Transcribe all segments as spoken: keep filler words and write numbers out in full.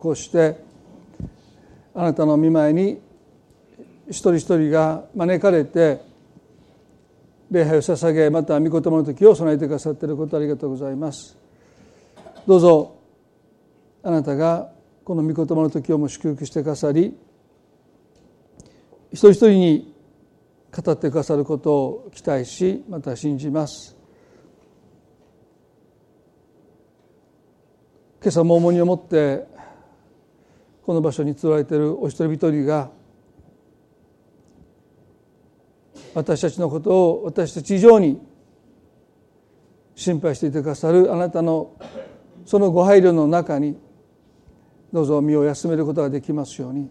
こうしてあなたの御前に一人一人が招かれて礼拝を捧げ、また御言葉の時を備えてくださっていることありがとうございます。どうぞあなたがこの御言葉の時をも祝福してくださり、一人一人に語ってくださることを期待し、また信じます。今朝も重荷を持ってこの場所に集われているお一人一人が、私たちのことを私たち以上に心配していてくださるあなたのそのご配慮の中に、どうぞ身を休めることができますように。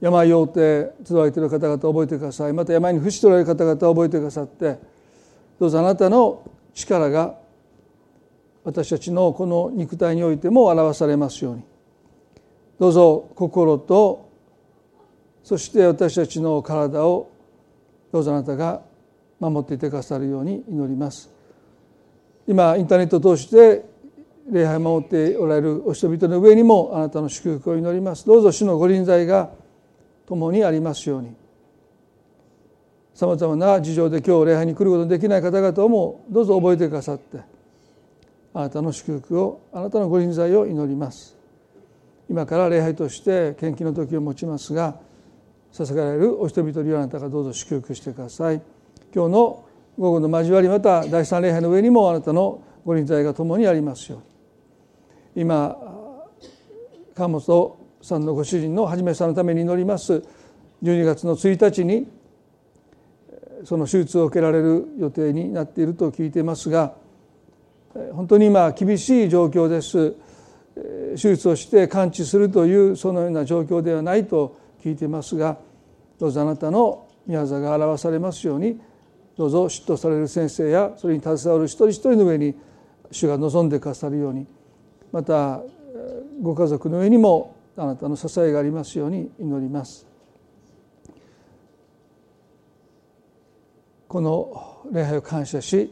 病を負って集われている方々を覚えてください。また病に伏しておられる方々を覚えてくださって、どうぞあなたの力が私たちのこの肉体においても表されますように。どうぞ心と、そして私たちの体をどうぞあなたが守っていてくださるように祈ります。今インターネットを通して礼拝を守っておられるお人々の上にもあなたの祝福を祈ります。どうぞ主のご臨在が共にありますように。さまざまな事情で今日礼拝に来ることのできない方々をもどうぞ覚えてくださって、あなたの祝福を、あなたのご臨在を祈ります。今から礼拝として献金の時を持ちますが、捧げられるお人々にあなたがどうぞ祝福してください。今日の午後の交わり、また第三礼拝の上にもあなたのご臨在が共にありますように。今川本さんのご主人のはじめさんのために祈ります。じゅうにがつのついたちにその手術を受けられる予定になっていると聞いていますが、本当に今厳しい状況です。手術をして完治するというそのような状況ではないと聞いていますが、どうぞあなたの御業が表されますように。どうぞ執刀される先生やそれに携わる一人一人の上に主が望んでくださるように、またご家族の上にもあなたの支えがありますように祈ります。この礼拝を感謝し、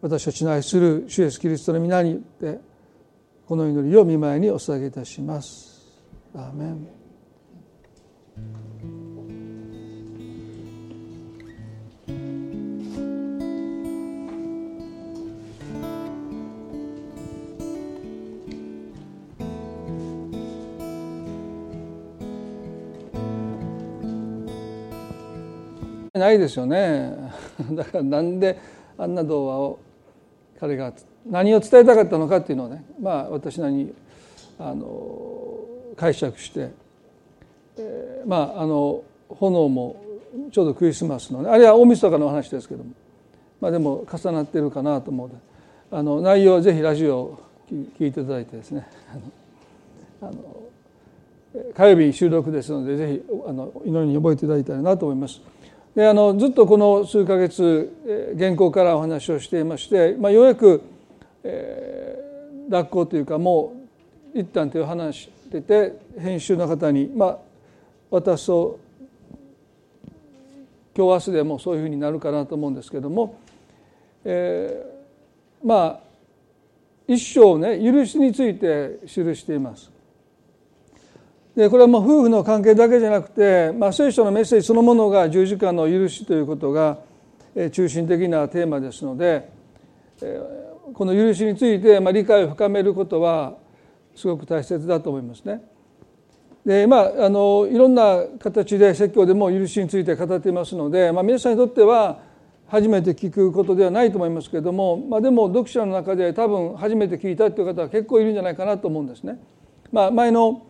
私たちの愛する主イエスキリストの皆によってこの祈りを御前にお捧げいたします。アーメン。ないですよね。だからなんであんな童話を彼が何を伝えたかったのかっていうのをね、まあ私なりにあの解釈して、えー、まああの炎もちょうどクリスマスのね、あれは大晦日の話ですけども、まあでも重なってるかなと思うので、あの内容はぜひラジオを聞いていただいてですね、あの火曜日収録ですので、ぜひあの祈りに覚えていただいたらなと思います。であのずっとこの数ヶ月原稿からお話をしていまして、まあ、ようやく、えー、脱稿というかもう一旦という話してて、編集の方に、まあ、渡すと今日明日でもうそういうふうになるかなと思うんですけども、えー、まあ一生ね許しについて記しています。でこれはもう夫婦の関係だけじゃなくて、まあ、聖書のメッセージそのものが十字架の許しということが中心的なテーマですので、この許しについて理解を深めることはすごく大切だと思いますね。で、まあ、あのいろんな形で説教でも許しについて語っていますので、まあ、皆さんにとっては初めて聞くことではないと思いますけれども、まあ、でも読者の中で多分初めて聞いたという方は結構いるんじゃないかなと思うんですね。まあ、前の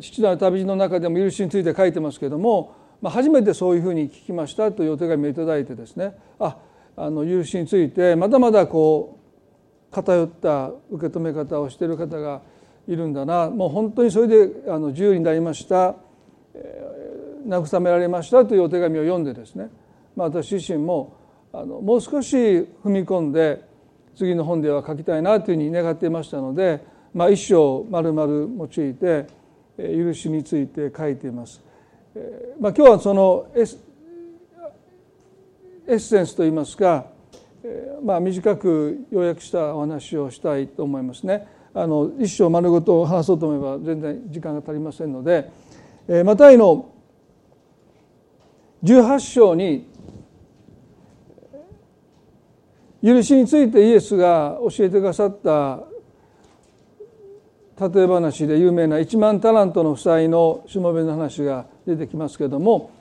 父なる旅の中でも許しについて書いてますけども、まあ、初めてそういうふうに聞きましたというお手紙をいただいてですね、あ、あの許しについてまだまだこう偏った受け止め方をしている方がいるんだな、もう本当にそれであの自由になりました、えー、慰められましたというお手紙を読んでですね、まあ、私自身もあのもう少し踏み込んで次の本では書きたいなというふうに願っていましたので、まあ、一生丸々用いて許しについて書いています。まあ、今日はそのエ ッ, エッセンスといいますか、まあ、短く要約したお話をしたいと思いますね。あの一章丸ごと話そうと思えば全然時間が足りませんので、えー、マタイのじゅうはち章に許しについてイエスが教えてくださった例え話で有名ないちまんタラントの負債のしもべの話が出てきますけれども、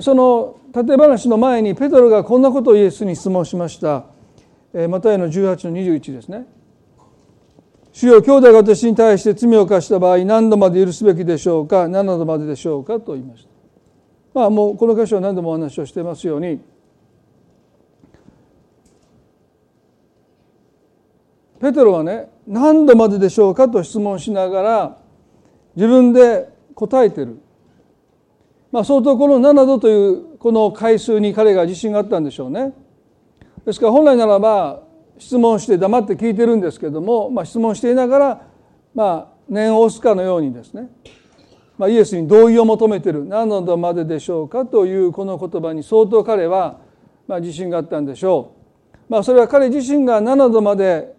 その例え話の前にペトロがこんなことをイエスに質問しました。マタイのじゅうはちのにじゅういちですね。主よ、兄弟が私に対して罪を犯した場合何度まで許すべきでしょうか、何度まででしょうかと言いました。まあもうこの箇所は何度もお話をしていますように、ペトロはね、何度まででしょうかと質問しながら自分で答えてる。まあ相当このななどというこの回数に彼が自信があったんでしょうね。ですから本来ならば質問して黙って聞いてるんですけども、まあ、質問していながら、まあ、念を押すかのようにですね、まあ、イエスに同意を求めてる。何度まででしょうかというこの言葉に相当彼は、まあ、自信があったんでしょう。まあ、それは彼自身がななどまで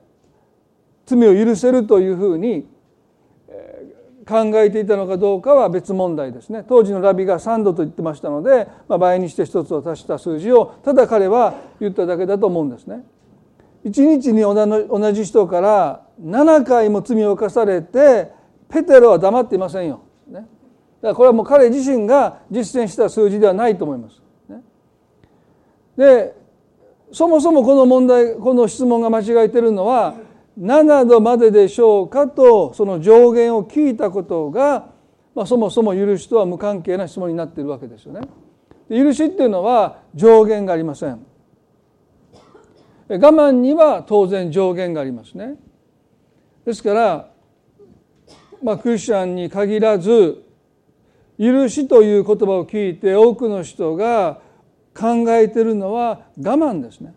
罪を許せるというふうに考えていたのかどうかは別問題ですね。当時のラビがさんどと言ってましたので、まあ、倍にしてひとつを足した数字をただ彼は言っただけだと思うんですね。いちにちに同じ人からななかいも罪を犯されてペテロは黙っていませんよ、ね、だからこれはもう彼自身が実践した数字ではないと思います、ね、で、そもそもこの問題、この質問が間違えているのはななどまででしょうかとその上限を聞いたことが、まあ、そもそも許しとは無関係な質問になっているわけですよね。で、許しっていうのは上限がありません。我慢には当然上限がありますね。ですから、まあ、クリスチャンに限らず許しという言葉を聞いて多くの人が考えているのは我慢ですね。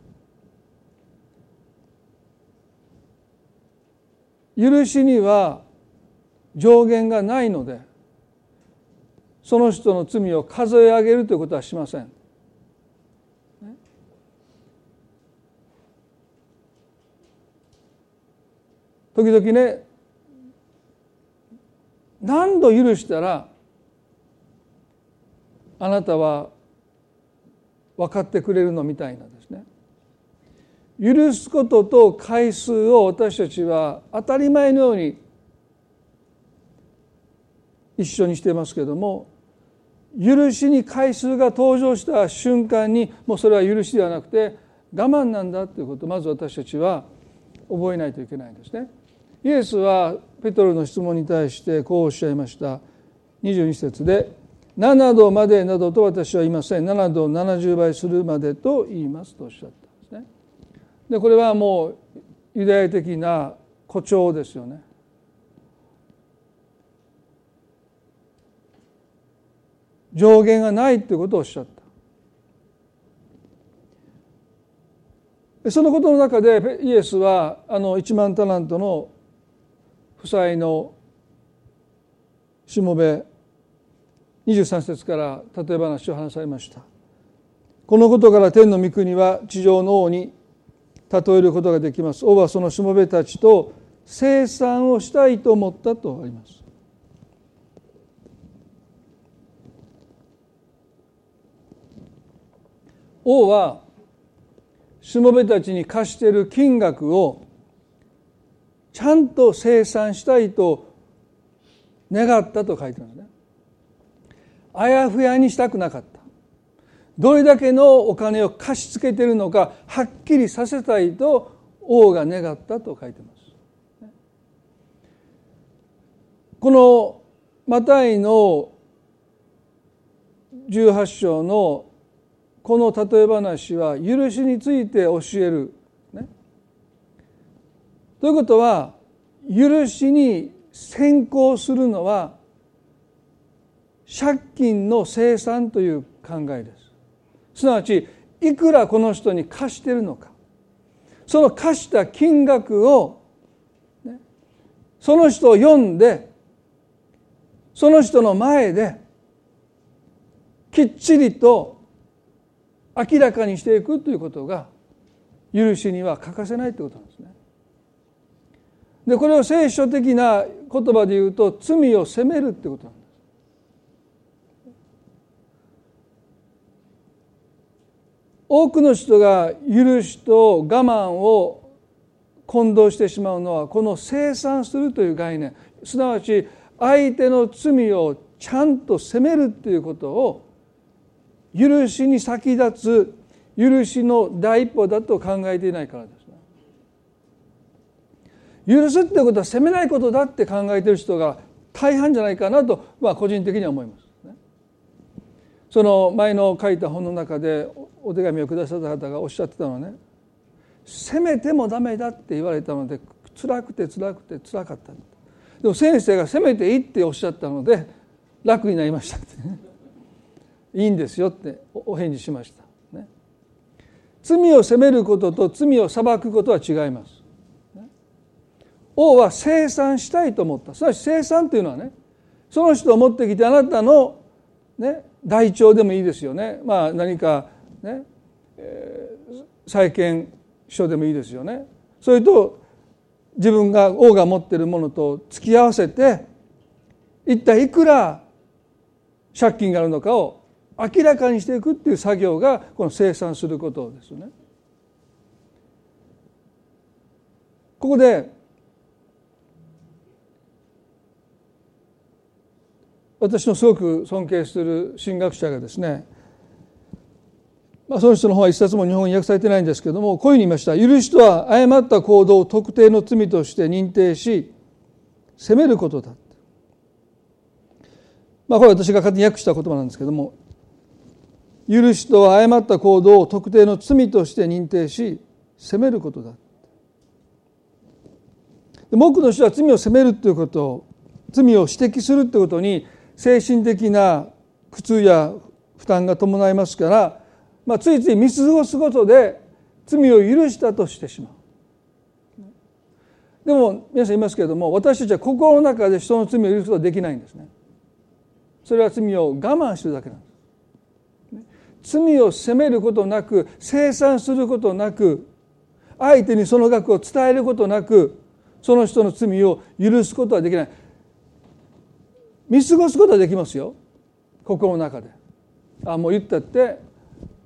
許しには上限がないので、その人の罪を数え上げるということはしません。時々ね、何度許したらあなたは分かってくれるのみたいなですね。許すことと回数を私たちは当たり前のように一緒にしていますけれども、許しに回数が登場した瞬間にもうそれは許しではなくて我慢なんだということをまず私たちは覚えないといけないんですね。イエスはペトロの質問に対してこうおっしゃいました。にじゅうに節で、ななどまでなどと私は言いません、ななどをななじゅうばいするまでと言いますとおっしゃった。で、これはもうユダヤ的な誇張ですよね。上限がないということをおっしゃった。そのことの中でイエスはあのいちまんタラントの負債のしもべにじゅうさん節から例え話を話されました。このことから天の御国は地上の王に例えることができます。王はそのしもべたちと清算をしたいと思ったとあります。王はしもべたちに貸している金額をちゃんと清算したいと願ったと書いてますね。あやふやにしたくなかった。どれだけのお金を貸し付けているのかはっきりさせたいと王が願ったと書いています。このマタイのじゅうはち章のこの例え話は許しについて教える、ね、ということは許しに先行するのは借金の清算という考えです。すなわちいくらこの人に貸しているのか、その貸した金額を、ね、その人を呼んでその人の前できっちりと明らかにしていくということが許しには欠かせないということなんですね。でこれを聖書的な言葉で言うと罪を責めるってことなんです。多くの人が許しと我慢を混同してしまうのは、この清算するという概念、すなわち相手の罪をちゃんと責めるということを許しに先立つ許しの第一歩だと考えていないからですね。許すってことは責めないことだって考えている人が大半じゃないかなと、まあ個人的には思いますね。その前の書いた本の中でお手紙をくださった方がおっしゃってたのはね、責めてもダメだって言われたので辛くて辛くて辛かった。でも先生が責めていいっておっしゃったので楽になりましたってねいいんですよってお返事しました、ね、罪を責めることと罪を裁くことは違います、ね、王は清算したいと思った。つまり清算というのはね、その人を持ってきてあなたの、ね、台帳でもいいですよね、まあ、何かね、えー、債権書でもいいですよね。それと自分が王が持っているものと付き合わせて一体いくら借金があるのかを明らかにしていくっていう作業がこの清算することですよね。ここで私のすごく尊敬する神学者がですね、まあ、その人の本は一冊も日本に訳されてないんですけども、こういうふうに言いました。許しとは誤った行動を特定の罪として認定し責めることだ。まあ、これは私が勝手に訳した言葉なんですけども、許しとは誤った行動を特定の罪として認定し責めることだ。でも多くの人は罪を責めるということ、罪を指摘するということに精神的な苦痛や負担が伴いますから、まあ、ついつい見過ごすことで罪を許したとしてしまう。でも皆さん言いますけれども、私たちは心の中で人の罪を許すことはできないんですね。それは罪を我慢してるだけなんです。罪を責めることなく、清算することなく、相手にその額を伝えることなく、その人の罪を許すことはできない。見過ごすことはできますよ。心の中で。あ、もう言ったって、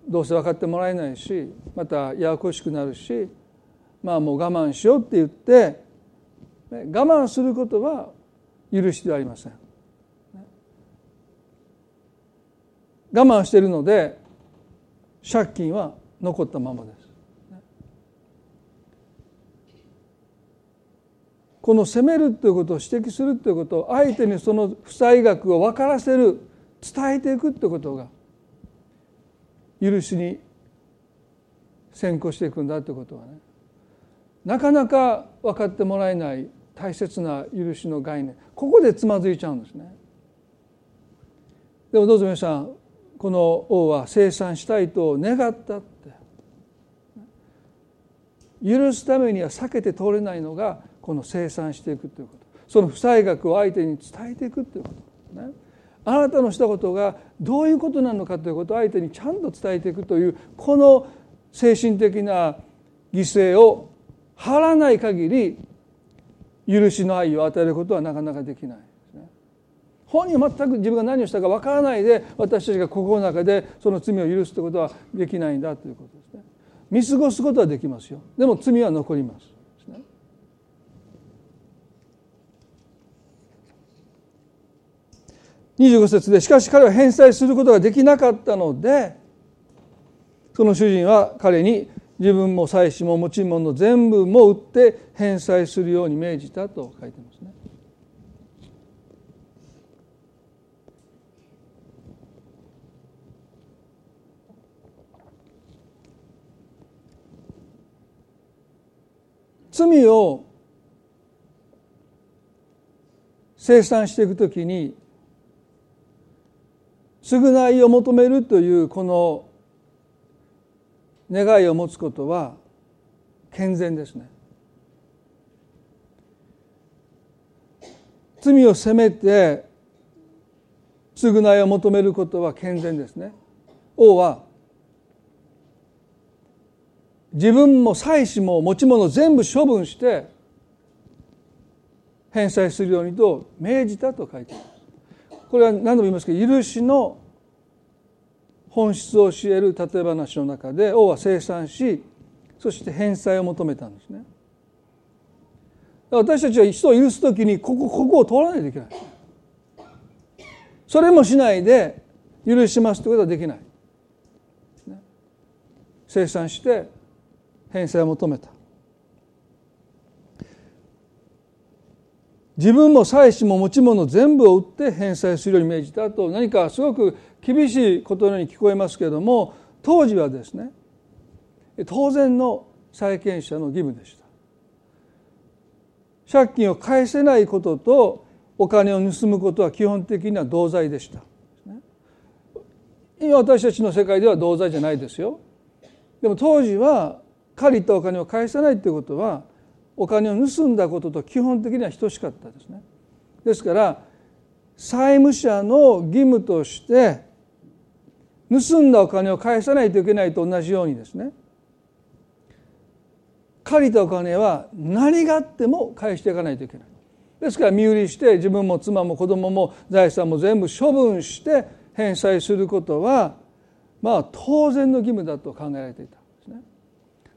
どうせ分かってもらえないし、またややこしくなるし、まあもう我慢しようって言って、我慢することは許しではありません。我慢しているので借金は残ったままです。この責めるということを指摘するということを、相手にその負債額を分からせる、伝えていくということが許しに先行していくんだということはね、なかなか分かってもらえない大切な許しの概念、ここでつまずいちゃうんですね。でもどうぞ皆さん、この王は清算したいと願ったって。許すためには避けて通れないのがこの清算していくということ、その負債額を相手に伝えていくということ、ね、あなたのしたことがどういうことなのかということを相手にちゃんと伝えていくという、この精神的な犠牲を払わない限り許しの愛を与えることはなかなかできない。本人は全く自分が何をしたか分からないで、私たちが心の中でその罪を許すということはできないんだということですね。見過ごすことはできますよ。でも罪は残りますね。にじゅうご節で、しかし彼は返済することができなかったので、その主人は彼に自分も妻子も持ち物全部も売って返済するように命じたと書いてますね。罪を清算していくときに償いを求めるというこの願いを持つことは健全ですね。罪を責めて償いを求めることは健全ですね。王は自分も妻子も持ち物全部処分して返済するようにと命じたと書いています。これは何度も言いますけど、許しの本質を教える例え話の中で王は清算し、そして返済を求めたんですね。私たちは人を許すときにここ、ここを通らないといけない。それもしないで許しますということはできない。清算して返済を求めた。自分も妻子も持ち物全部を売って返済するように命じたと、何かすごく厳しいことのように聞こえますけれども、当時はですね、当然の債権者の義務でした。借金を返せないこととお金を盗むことは基本的には同罪でした。今私たちの世界では同罪じゃないですよ。でも当時は借りたお金を返さないということは、お金を盗んだことと基本的には等しかったですね。ですから債務者の義務として盗んだお金を返さないといけないと同じようにですね、借りたお金は何があっても返していかないといけない。ですから身売りして自分も妻も子供も財産も全部処分して返済することは、まあ当然の義務だと考えられていたんですね。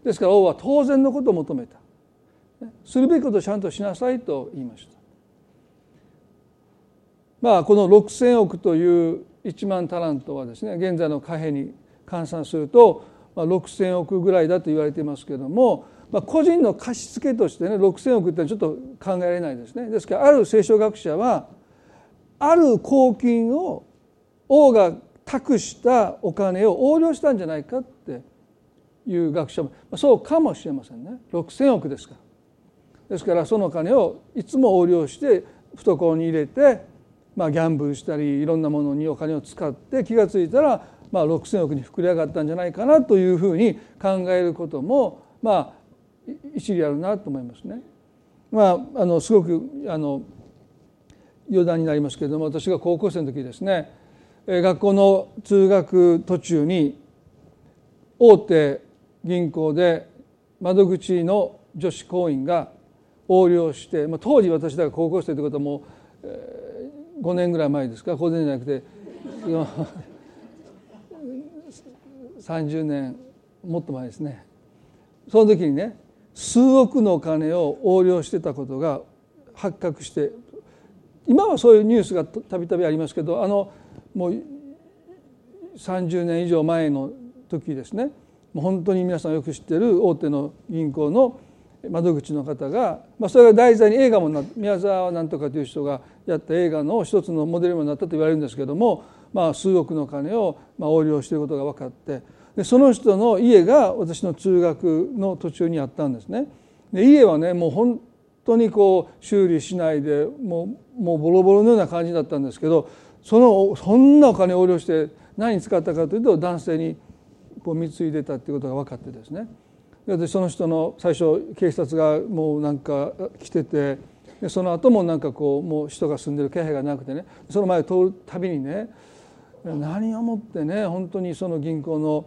ですから王は当然のことを求めた。するべきことをちゃんとしなさいと言いました。まあこのろくせんおくといういちまんタラントはですね、現在の貨幣に換算するとろくせんおくぐらいだと言われていますけれども、まあ、個人の貸し付けとしてね、ろくせんおくってのはちょっと考えられないですね。ですからある聖書学者は、ある公金を王が託したお金を横領したんじゃないかっていう学者も、まあ、そうかもしれませんね。ろくせんおくですから。ですからそのお金をいつも横領して懐に入れて、まあ、ギャンブルしたりいろんなものにお金を使って、気がついたらまあろくせんおくに膨れ上がったんじゃないかなというふうに考えることもまあ一理あるなと思いますね。まあ、あのすごくあの余談になりますけれども、私が高校生の時ですね、学校の通学途中に大手銀行で窓口の女子行員が横領して、まあ、当時私だから高校生ということはもう、えー、ごねんぐらい前ですか、ごねんじゃなくてさんじゅうねんもっと前ですね。その時にね、数億のお金を横領してたことが発覚して、今はそういうニュースがたびたびありますけど、あのもうさんじゅうねん以上前の時ですね、もう本当に皆さんよく知ってる大手の銀行の窓口の方が、まあ、それが題材に映画もな宮沢なんとかという人がやった映画の一つのモデルになったと言われるんですけども、まあ、数億の金をまあ横領していることが分かって、でその人の家が私の通学の途中にあったんですね。で家はね、もう本当にこう修理しないでもう、もうボロボロのような感じだったんですけど、そのそんなお金を横領して何に使ったかというと、男性にこう貢いでたということが分かってですね、でその人の最初警察がもうなんか来てて、でその後もなんかこうもう人が住んでる気配がなくてね、その前を通るたびにね、何をもってね、本当にその銀行の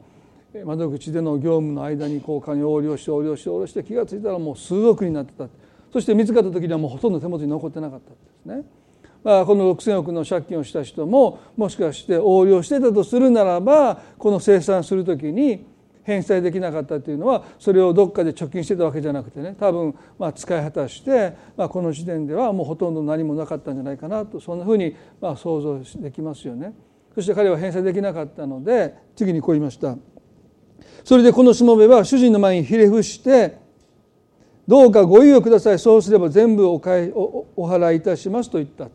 窓口での業務の間にお金を横領して横領して横領して気がついたらもう数億になってた。そして見つかった時にはもうほとんど手元に残ってなかったんですね。まあ、このろくせんおくの借金をした人ももしかして横領してたとするならば、この清算する時に返済できなかったというのは、それをどっかで貯金してたわけじゃなくてね、多分まあ使い果たして、まあ、この時点ではもうほとんど何もなかったんじゃないかなと、そんなふうにまあ想像できますよね。そして彼は返済できなかったので、次にこう言いました。それでこのしもべは主人の前にひれ伏して、どうかご猶予ください、そうすれば全部 お, 買い お, お払いいたしますと言った。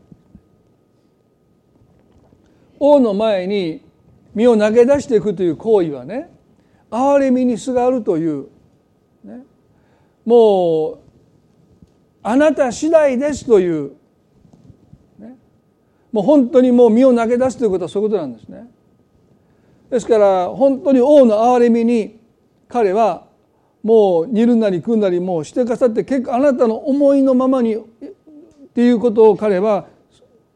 王の前に身を投げ出していくという行為はね、憐れみにすがるという、ね、もうあなた次第ですという、ね、もう本当にもう身を投げ出すということはそういうことなんですね。ですから本当に王の憐れみに彼はもう煮るなり食うなりもうしてかさって、結構あなたの思いのままにっていうことを彼は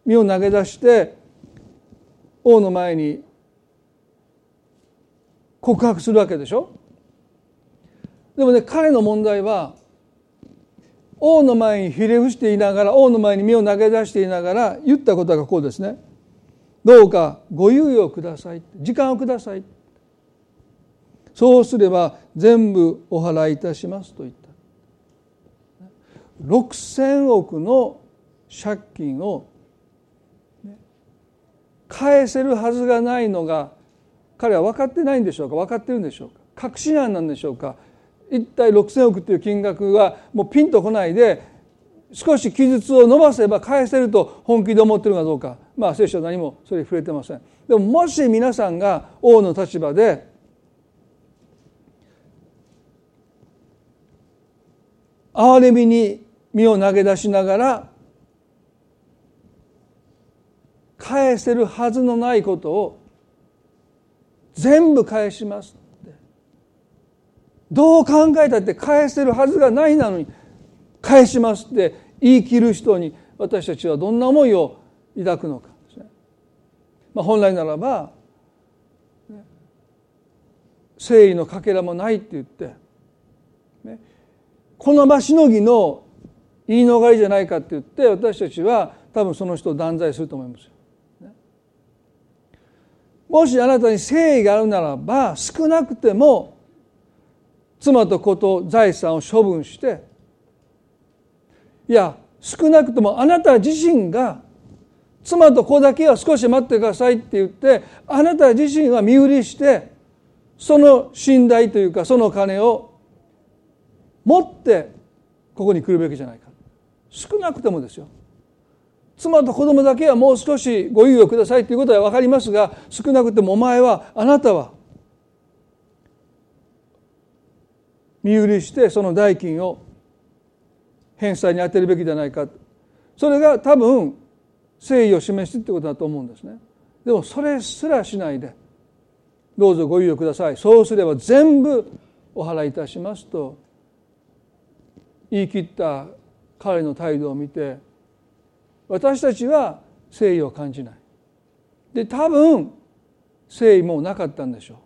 身を投げ出して王の前に告白するわけでしょ。でもね、彼の問題は、王の前にひれ伏していながら、王の前に身を投げ出していながら言ったことがこうですね。どうかご猶予ください。時間をください。そうすれば全部お払いいたしますと言った。ろくせんおくの借金を返せるはずがないのが彼は分かってないんでしょうか、分かってるんでしょうか、確信犯なんでしょうか。一体ろくせんおくという金額がもうピンとこないで、少し期日を伸ばせば返せると本気で思ってるかどうか、まあ聖書は何もそれに触れてません。でももし皆さんが王の立場で憐れみに身を投げ出しながら返せるはずのないことを全部返しますって、どう考えたって返せるはずがないなのに返しますって言い切る人に私たちはどんな思いを抱くのかですね。まあ、本来ならば誠意のかけらもないって言って、ね、この場しのぎの言い逃れじゃないかって言って私たちは多分その人を断罪すると思いますよ、ね、もしあなたに誠意があるならば少なくても妻と子と財産を処分して、いや少なくともあなた自身が妻と子だけは少し待ってくださいって言ってあなた自身は身売りしてその信頼というかその金を持ってここに来るべきじゃないか。少なくともですよ。妻と子供だけはもう少しご猶予くださいということは分かりますが、少なくともお前はあなたは身売りしてその代金を返済に充てるべきじゃないか。それが多分誠意を示してってことだと思うんですね。でもそれすらしないで、どうぞご猶予ください。そうすれば全部お払いいたしますと言い切った彼の態度を見て私たちは誠意を感じない。で多分誠意もなかったんでしょう。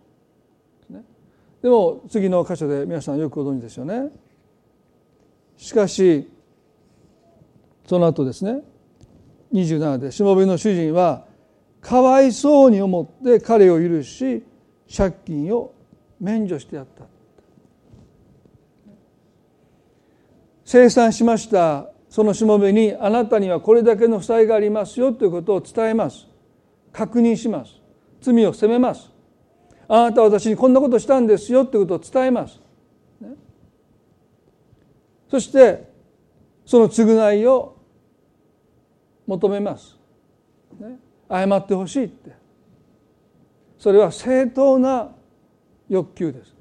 でも次の箇所で皆さんよくご存知ですよね。しかしその後ですね、にじゅうななでしもべの主人はかわいそうに思って彼を許し借金を免除してやった。清算しましたそのしもべに、あなたにはこれだけの負債がありますよということを伝えます。確認します。罪を責めます。あなたは私にこんなことしたんですよということを伝えます。ね、そしてその償いを求めます。ね、謝ってほしいって。それは正当な欲求です。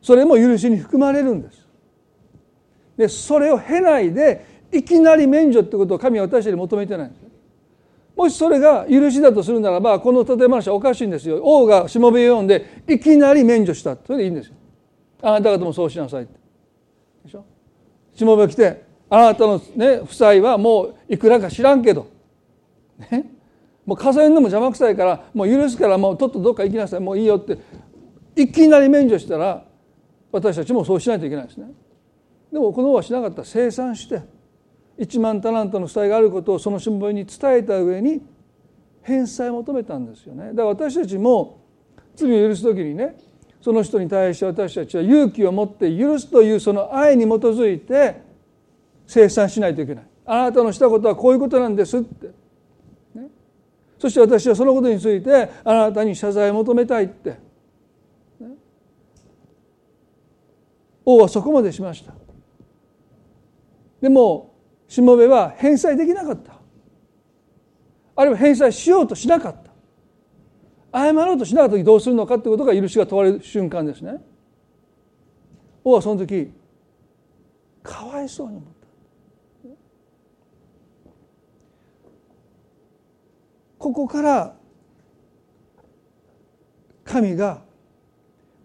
それも許しに含まれるんです。で、それを経ないでいきなり免除ってことを神は私たちに求めてないんです。もしそれが許しだとするならばこの例え話はおかしいんですよ。王がしもべを呼んでいきなり免除した。それでいいんですよ。あなた方もそうしなさいって。でしょ？しもべが来てあなたの、ね、負債はもういくらか知らんけど、ね、もう数えるのも邪魔くさいからもう許すからもうとっとどっか行きなさいもういいよっていきなり免除したら私たちもそうしないといけないですね。でもこの王はしなかった。清算していちまんタラントの負債があることをそのしもべに伝えた上に返済を求めたんですよね。だから私たちも罪を許すときにね、その人に対して私たちは勇気を持って許すというその愛に基づいて清算しないといけない。あなたのしたことはこういうことなんですって、ね、そして私はそのことについてあなたに謝罪を求めたいって王はそこまでしました。でもしもべは返済できなかった。あるいは返済しようとしなかった。謝ろうとしなかった時どうするのかということが許しが問われる瞬間ですね。王はその時かわいそうに思った。ここから神が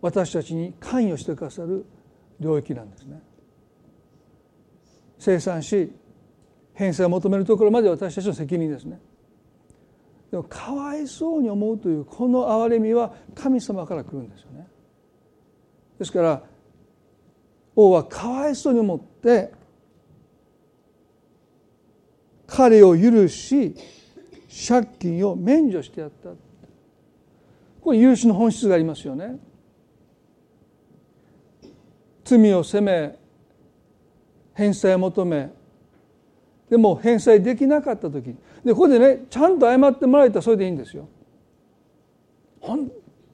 私たちに関与してくださる領域なんですね。清算し返済を求めるところまで私たちの責任ですね。でもかわいそうに思うというこの憐れみは神様から来るんですよね。ですから王はかわいそうに思って彼を許し、借金を免除してやった。これ、許しの本質がありますよね。罪を責め、返済を求め、でも返済できなかった時、でここでね、ちゃんと謝ってもらえたらそれでいいんですよ。本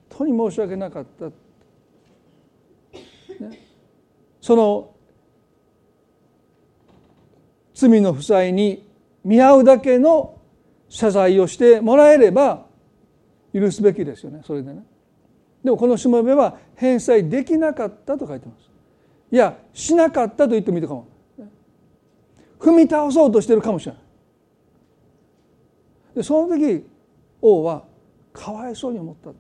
当に申し訳なかった、ね、その罪の負債に見合うだけの謝罪をしてもらえれば許すべきですよね、それでね。でもこのしもべは返済できなかったと書いてます。いや、しなかったと言ってもいいかも。踏み倒そうとしているかもしれない。でその時王はかわいそうに思った。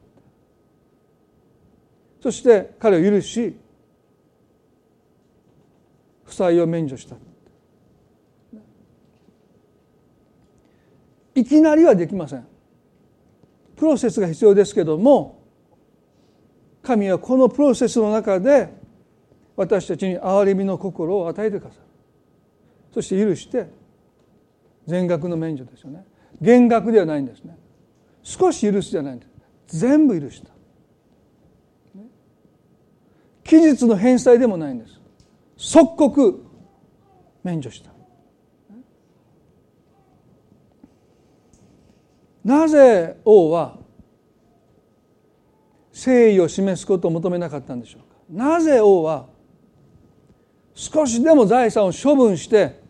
そして彼を許し、負債を免除した。いきなりはできません。プロセスが必要ですけども、神はこのプロセスの中で私たちに憐れみの心を与えてくださる。そして許して全額の免除ですよね。減額ではないんですね。少し許すじゃないんです。全部許した。期日の返済でもないんです。即刻免除した。なぜ王は誠意を示すことを求めなかったんでしょうか。なぜ王は少しでも財産を処分して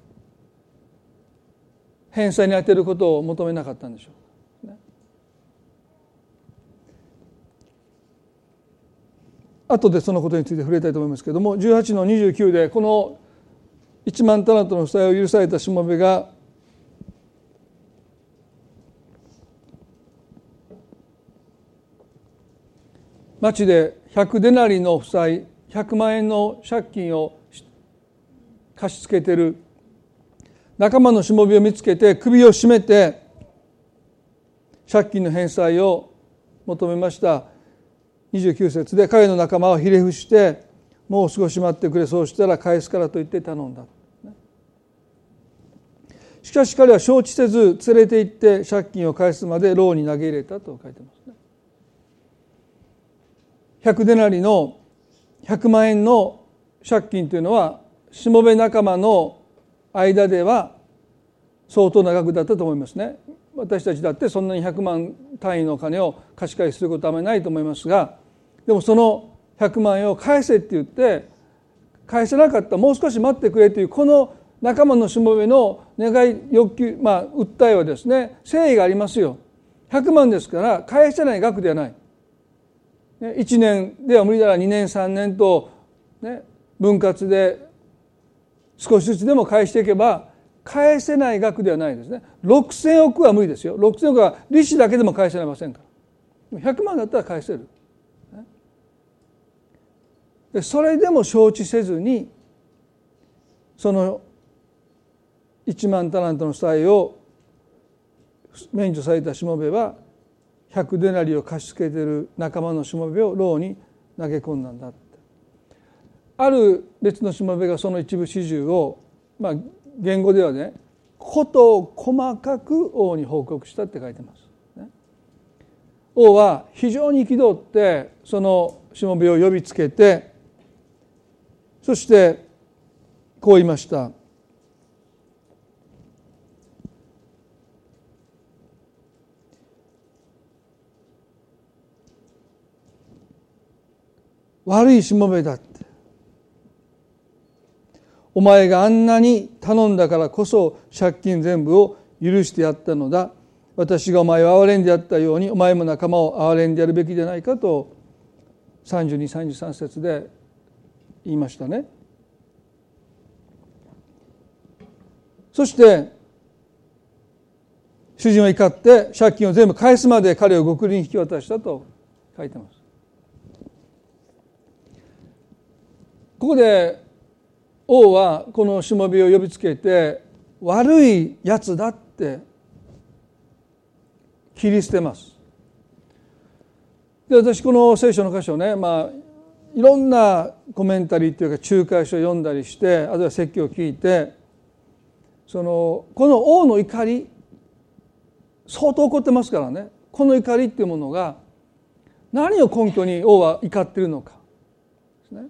返済に充てることを求めなかったんでしょうか、ね、後でそのことについて触れたいと思いますけれども、じゅうはちのにじゅうきゅうでこのいちまんタラントの負債を許されたしもべが町でひゃくデナリの負債、ひゃくまんえんの借金を貸し付けている仲間のしもべを見つけて首を絞めて借金の返済を求めました。にじゅうきゅうせつで彼の仲間はひれ伏して、もう少し待ってくれ、そうしたら返すからと言って頼んだ。しかし彼は承知せず連れて行って借金を返すまで牢に投げ入れたと書いてますね。ひゃくデナリのひゃくまんえんの借金というのはしもべ仲間の間では相当長くだったと思いますね。私たちだってそんなにひゃくまん単位のお金を貸し借りすることはあまりないと思いますが、でもそのひゃくまんえんを返せって言って返せなかった、もう少し待ってくれというこの仲間のしもべの願い、欲求、まあ訴えはですね、誠意がありますよ。ひゃくまんですから返せない額ではない。いちねんでは無理ならにねんさんねんと、ね、分割で少しずつでも返していけば返せない額ではないですね。ろくせんおくは無理ですよ。ろくせんおくは利子だけでも返せませんから。ひゃくまんだったら返せる。でそれでも承知せずにそのいちまんタラントの負債を免除されたしもべはひゃくデナリを貸し付けている仲間のしもべを牢に投げ込んだんだって。ある別のしもべがその一部始終を、まあ、言語ではね、ことを細かく王に報告したって書いてます、ね、王は非常に憤ってそのしもべを呼びつけて、そしてこう言いました。悪いしもべだって、お前があんなに頼んだからこそ借金全部を許してやったのだ。私がお前を憐れんでやったようにお前も仲間を憐れんでやるべきじゃないかとさんじゅうに、さんじゅうさんせつで言いましたね。そして主人は怒って借金を全部返すまで彼を獄吏に引き渡したと書いてます。ここで王はこのしもべを呼びつけて悪いやつだって切り捨てます。で私この聖書の箇所ね、まあ、いろんなコメンタリーというか仲介書を読んだりして、あるいは説教を聞いて、そのこの王の怒り、相当怒ってますからね、この怒りっていうものが何を根拠に王は怒っているのかですね。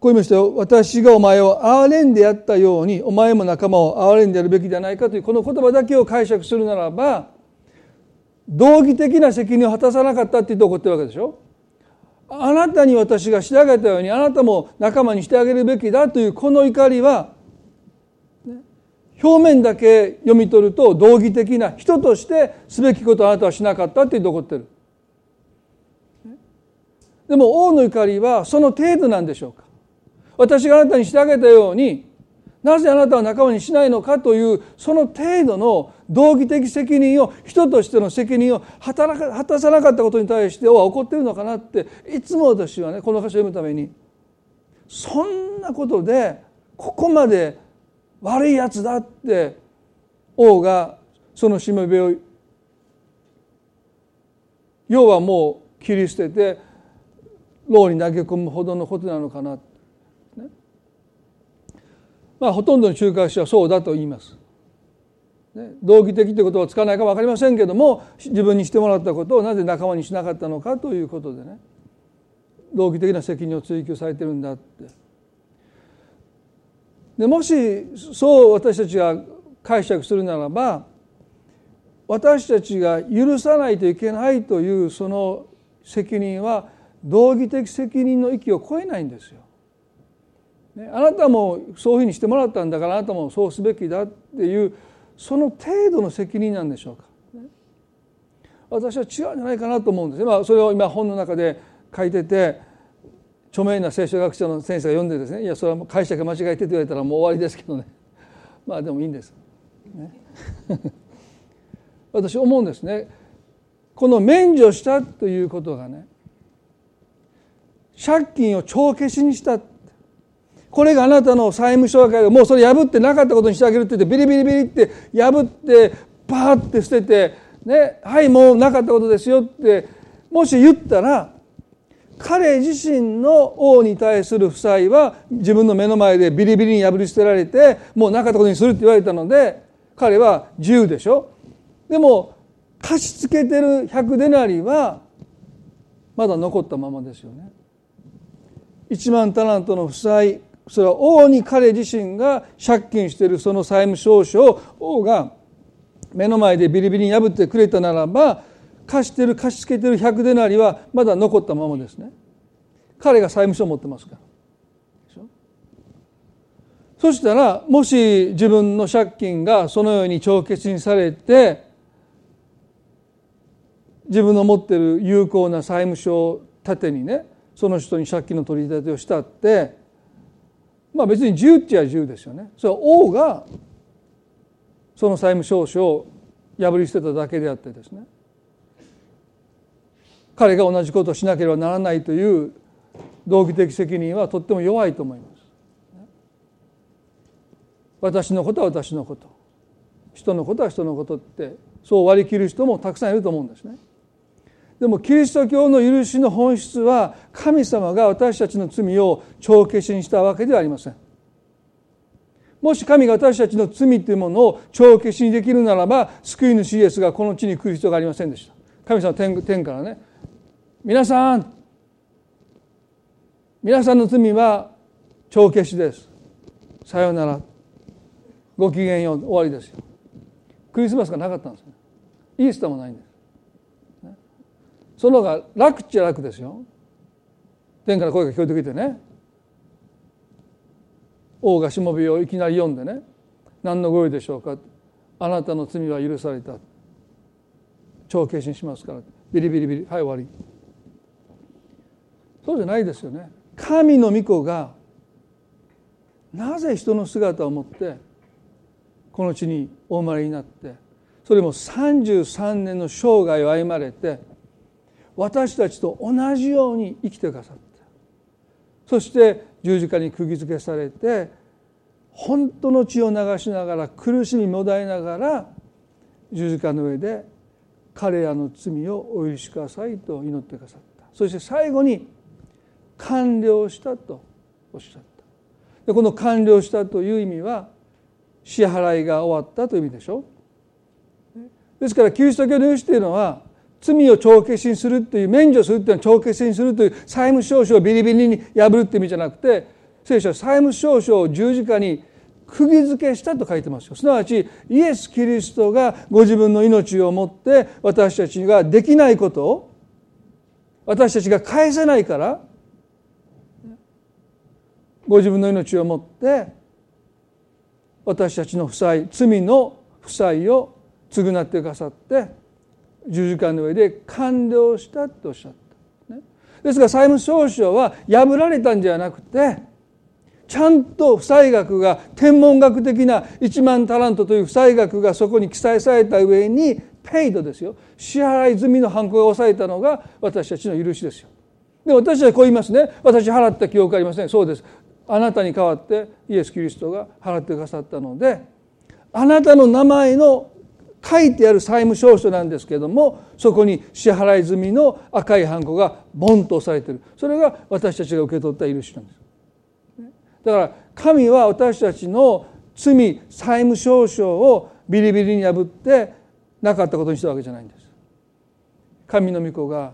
こう言いましたよ。私がお前を憐れんでやったようにお前も仲間を憐れんでやるべきではないかというこの言葉だけを解釈するならば、道義的な責任を果たさなかったって言って怒ってるわけでしょ。あなたに私がしてあげたようにあなたも仲間にしてあげるべきだというこの怒りは、表面だけ読み取ると道義的な人としてすべきことをあなたはしなかったって言って怒ってる。でも王の怒りはその程度なんでしょうか。私があなたにしてあげたようになぜあなたは仲間にしないのかというその程度の道義的責任を、人としての責任を果たさなかったことに対して王は怒っているのかなって、いつも私はね、この箇所を読むためにそんなことでここまで悪いやつだって王がそのしもべを要はもう切り捨てて牢に投げ込むほどのことなのかなって。まあ、ほとんどの仲介者はそうだと言います。ね、道義的という言葉はつかないか分かりませんけども、自分にしてもらったことをなぜ仲間にしなかったのかということでね、道義的な責任を追求されてるんだって。でもしそう私たちが解釈するならば、私たちが許さないといけないというその責任は道義的責任の域を超えないんですよ。あなたもそういうふうにしてもらったんだからあなたもそうすべきだっていうその程度の責任なんでしょうか。私は違うんじゃないかなと思うんですね。まあ、それを今本の中で書いてて、著名な聖書学者の先生が読んでですね、いやそれはもう解釈間違えてって言われたらもう終わりですけどねまあでもいいんです、ね、私思うんですね、この免除したということがね、借金を帳消しにした、これがあなたの債務証拠がもうそれ破ってなかったことにしてあげるって言ってビリビリビリって破ってパーって捨ててね、はいもうなかったことですよってもし言ったら、彼自身の王に対する負債は自分の目の前でビリビリに破り捨てられてもうなかったことにするって言われたので、彼はじゅうでしょ。でも貸し付けてるひゃくデナリはまだ残ったままですよね。いちまんタラントの負債、それは王に彼自身が借金しているその債務証書を王が目の前でビリビリに破ってくれたならば、貸している貸し付けているひゃくデナリはまだ残ったままですね。彼が債務証を持ってますから。そしたらもし自分の借金がそのように帳消しにされて、自分の持っている有効な債務証を盾にね、その人に借金の取り立てをしたって。まあ、別にじゅうっちゃじゅうですよね。それは王がその債務証書を破り捨てただけであってですね、彼が同じことをしなければならないという道義的責任はとっても弱いと思います。私のことは私のこと、人のことは人のことってそう割り切る人もたくさんいると思うんですね。でもキリスト教の許しの本質は、神様が私たちの罪を帳消しにしたわけではありません。もし神が私たちの罪というものを帳消しにできるならば、救い主イエスがこの地に来る必要がありませんでした。神様は天からね、皆さん、皆さんの罪は帳消しです。さようなら。ごきげんよう。終わりですよ。クリスマスがなかったんですね。イースターもないんです。その方が楽っちゃ楽ですよ。天から声が聞こえてきてね、王がしもべをいきなり読んでね、何のご用でしょうか、あなたの罪は許された、帳消しにしますから、ビリビリビリ、はい終わり。そうじゃないですよね。神の御子がなぜ人の姿を持ってこの地にお生まれになって、それもさんじゅうさんねんの生涯を歩まれて、私たちと同じように生きてくださって、そして十字架に釘付けされて、本当の血を流しながら苦しみもだえながら十字架の上で彼らの罪をお許しくださいと祈ってくださった。そして最後に完了したとおっしゃった。でこの完了したという意味は支払いが終わったという意味でしょ。ですからキリスト教の融資というのは罪を帳消しにするという、免除するというのは帳消しにするという債務証書をビリビリに破るという意味じゃなくて、聖書は債務証書を十字架に釘付けしたと書いてますよ。すなわちイエス・キリストがご自分の命をもって私たちができないことを、私たちが返せないからご自分の命をもって私たちの負債、罪の負債を償ってくださって十字架の上で完了したとおっしゃった、ね、ですから債務証書は破られたんじゃなくて、ちゃんと負債額が天文学的ないちまんタラントという負債額がそこに記載された上にペイドですよ、支払い済みの判子が押さえたのが私たちの許しですよ。で私たちはこう言いますね。私払った記憶ありません。そうです。あなたに代わってイエス・キリストが払ってくださったので、あなたの名前の書いてある債務証書なんですけれども、そこに支払い済みの赤いハンコがボンと押されている。それが私たちが受け取った許しなんです。だから神は私たちの罪、債務証書をビリビリに破ってなかったことにしたわけじゃないんです。神の御子が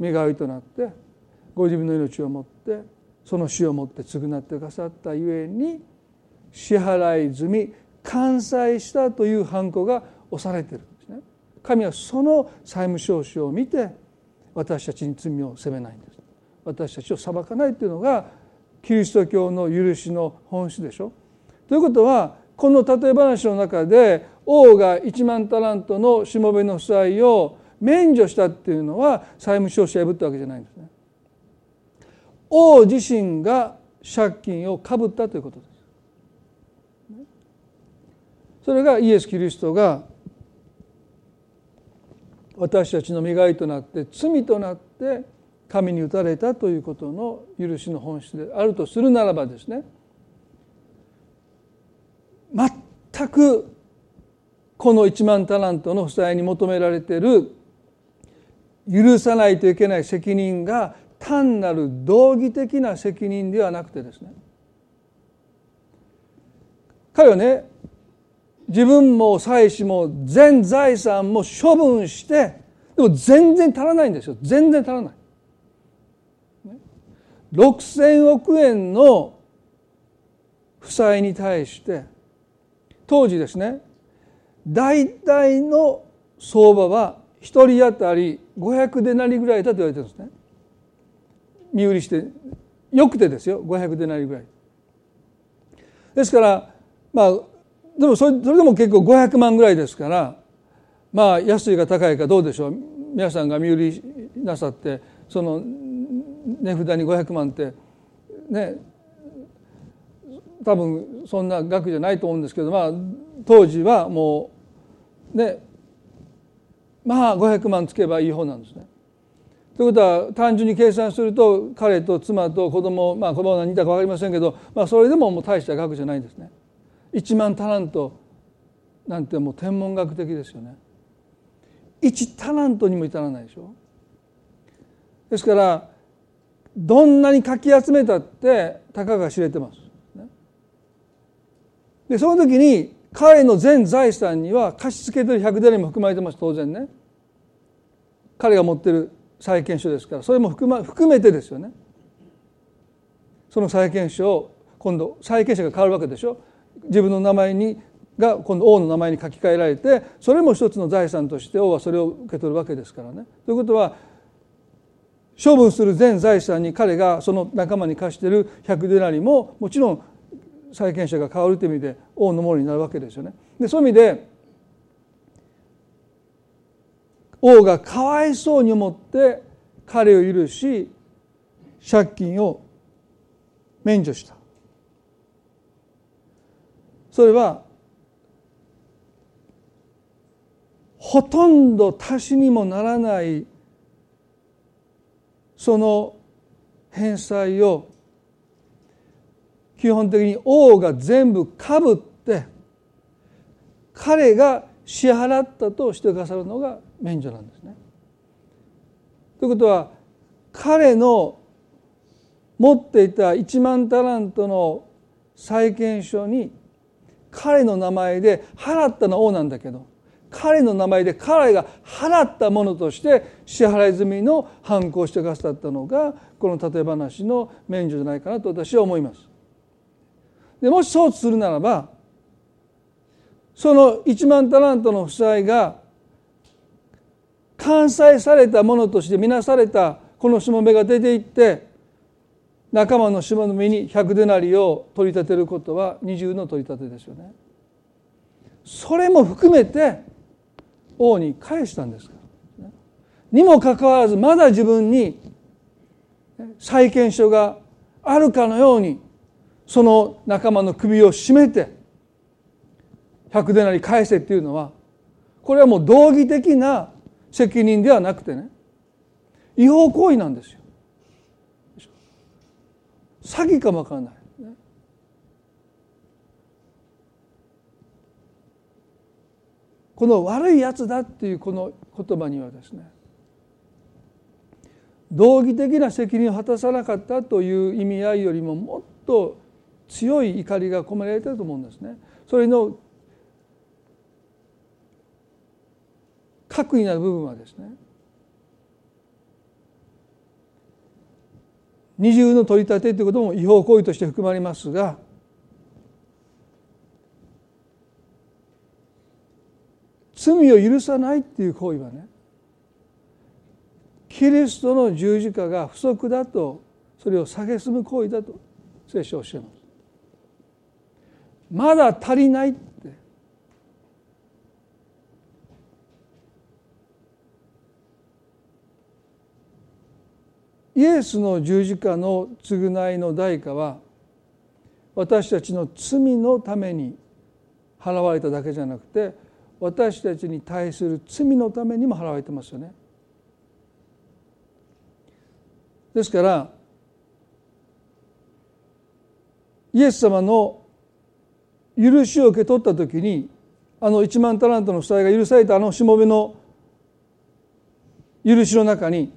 身代わりとなってご自分の命をもってその死をもって償ってくださったゆえに、支払い済み、完済したという判子が押されているんですね。神はその債務証書を見て私たちに罪を責めないんです。私たちを裁かないというのがキリスト教の許しの本質でしょ。ということはこの例え話の中で王がいちまんタラントのしもべの負債を免除したっていうのは債務証書を破ったわけじゃないんですね。王自身が借金をかぶったということです。それがイエス・キリストが私たちの身代わりとなって罪となって神に打たれたということの許しの本質であるとするならばですね、全くこのいちまんタラントの負債に求められている許さないといけない責任が単なる道義的な責任ではなくてですね、彼はね、自分も妻子も全財産も処分して、でも全然足らないんですよ。全然足らない。ろくせんおくえんの負債に対して当時ですね、大体の相場はひとり当たりごひゃくデナリぐらいだと言われてるんですね。身売りしてよくてですよ、ごひゃくデナリぐらいですから、まあでもそれでも結構ごひゃくまんぐらいですから、まあ安いか高いかどうでしょう。皆さんが身売りなさってその値札にごひゃくまんってね、多分そんな額じゃないと思うんですけど、まあ当時はもうね、まあごひゃくまんつけばいい方なんですね。ということは単純に計算すると彼と妻と子供、まあ子供は何だか分かりませんけど、まあそれでももう大した額じゃないんですね。いちまんタラントなんてもう天文学的ですよね。いちタラントにも至らないでしょ。ですからどんなにかき集めたってたかが知れてます。でその時に彼の全財産には貸し付けてるひゃくデナリも含まれてます。当然ね、彼が持ってる債権書ですから、それも 含, ま含めてですよね。その債権書を今度債権者が変わるわけでしょ。自分の名前にが今度王の名前に書き換えられて、それも一つの財産として王はそれを受け取るわけですからね。ということは処分する全財産に彼がその仲間に貸しているひゃくデナリももちろん債権者が変わるという意味で王のものになるわけですよね。でそういう意味で王がかわいそうに思って彼を許し借金を免除した。それはほとんど足しにもならないその返済を基本的に王が全部かぶって彼が支払ったとしてくださるのが免除なんですね。ということは彼の持っていたいちまんタラントの債権書に彼の名前で払ったの王なんだけど、彼の名前で彼が払ったものとして支払い済みの判子をしてくださったのがこの例え話の免除じゃないかなと私は思います。でもしそうするならば、そのいちまんタラントの負債が完済されたものとしてみなされたこのしもべが出て行って仲間のしもべにひゃくデナリを取り立てることはにじゅうの取り立てですよね。それも含めて王に返したんですから。にもかかわらずまだ自分に債権書があるかのようにその仲間の首を絞めてひゃくデナリ返せっていうのは、これはもう道義的な責任ではなくてね、違法行為なんですよ。詐欺かもわからない。この悪いやつだっていうこの言葉にはですね、道義的な責任を果たさなかったという意味合いよりももっと強い怒りが込められていると思うんですね。それの核になる部分はですね、二重の取り立てということも違法行為として含まれますが、罪を許さないっていう行為はね、キリストの十字架が不足だと、それを蔑む行為だと聖書は教えます。まだ足りないって、イエスの十字架の償いの代価は私たちの罪のために払われただけじゃなくて、私たちに対する罪のためにも払われてますよね。ですからイエス様の許しを受け取ったときに、あの一万タラントの負債が許されたあのしもべの許しの中に、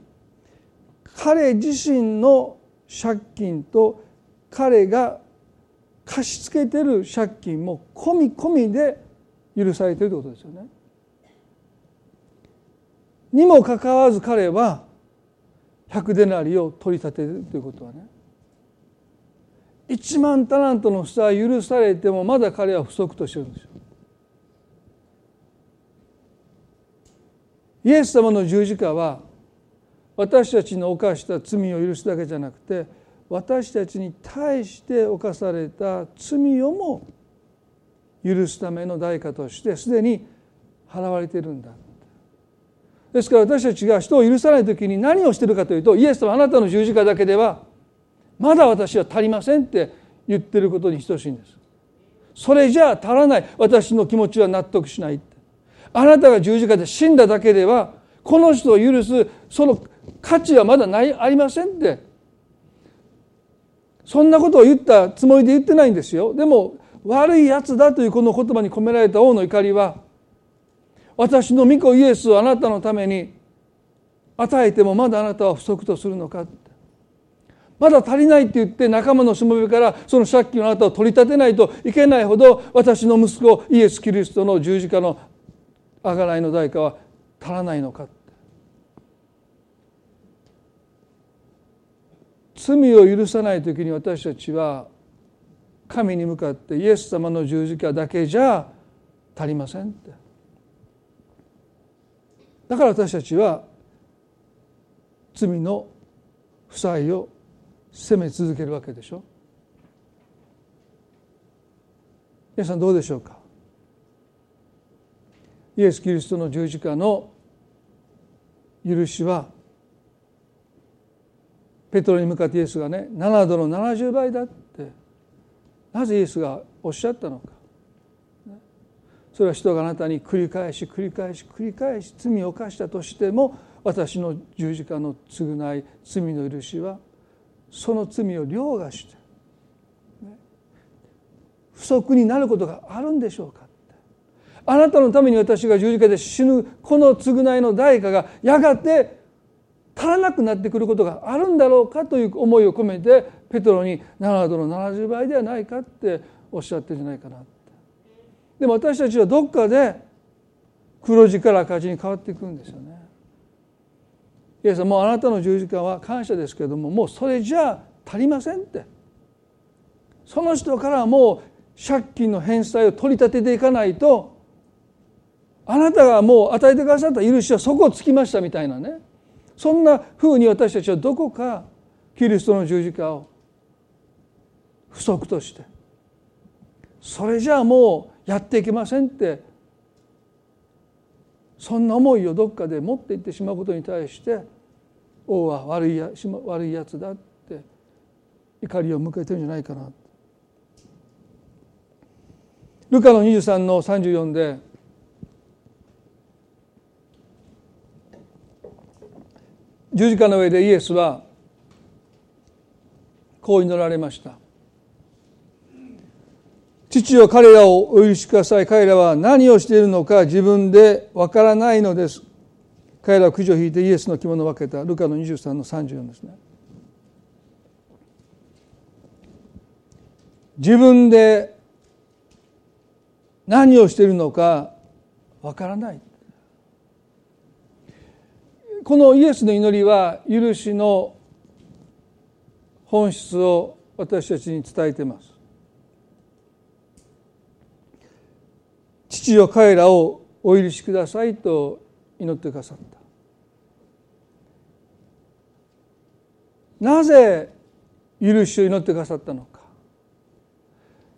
彼自身の借金と彼が貸し付けてる借金も込み込みで許されているということですよね。にもかかわらず彼はひゃくデナリを取り立てるということはね、いちまんタラントの負債許されてもまだ彼は不足としているんですよ。イエス様の十字架は私たちの犯した罪を許すだけじゃなくて、私たちに対して犯された罪をも許すための代価としてすでに払われているんだ。ですから私たちが人を許さないときに何をしているかというと、イエス様あなたの十字架だけではまだ私は足りませんって言っていることに等しいんです。それじゃあ足らない、私の気持ちは納得しないって、あなたが十字架で死んだだけではこの人を許すその価値はまだないありませんって、そんなことを言ったつもりで言ってないんですよ。でも悪いやつだというこの言葉に込められた王の怒りは、私の御子イエスをあなたのために与えてもまだあなたは不足とするのか、まだ足りないって言って仲間のしもべからその借金をあなたを取り立てないといけないほど、私の息子イエスキリストの十字架の贖いの代価は足らないのか。罪を許さないときに私たちは神に向かってイエス様の十字架だけじゃ足りませんって、だから私たちは罪の負債を責め続けるわけでしょ。皆さんどうでしょうか。イエス・キリストの十字架の許しは、ペトロに向かってイエスがね、ななどのななじゅうばいだってなぜイエスがおっしゃったのか。それは人があなたに繰り返し繰り返し繰り返し罪を犯したとしても、私の十字架の償い、罪の許しはその罪を凌駕して不足になることがあるんでしょうか。あなたのために私が十字架で死ぬこの償いの代価がやがて足らなくなってくることがあるんだろうかという思いを込めて、ペトロにななどのななじゅうばいではないかっておっしゃってるんじゃないかなって。でも私たちはどっかで黒字から赤字に変わっていくんですよね。イエスはもうあなたの十字架は感謝ですけれども、もうそれじゃ足りませんって、その人からはもう借金の返済を取り立てていかないと、あなたがもう与えてくださった許しはそこをつきましたみたいなね、そんな風に私たちはどこかキリストの十字架を不足として、それじゃあもうやっていけませんって、そんな思いをどっかで持っていってしまうことに対して、王は悪いや、悪いやつだって怒りを向けてるんじゃないかな。ルカのにじゅうさんのさんじゅうよんで、十字架の上でイエスはこう祈られました。父よ、彼らをお許しください。彼らは何をしているのか自分でわからないのです。彼らはくじを引いてイエスの着物を分けた。ルカのにじゅうさんのさんじゅうよんですね。自分で何をしているのかわからない。このイエスの祈りは許しの本質を私たちに伝えています。父よ、彼らをお許しくださいと祈ってくださった。なぜ許しを祈ってくださったのか。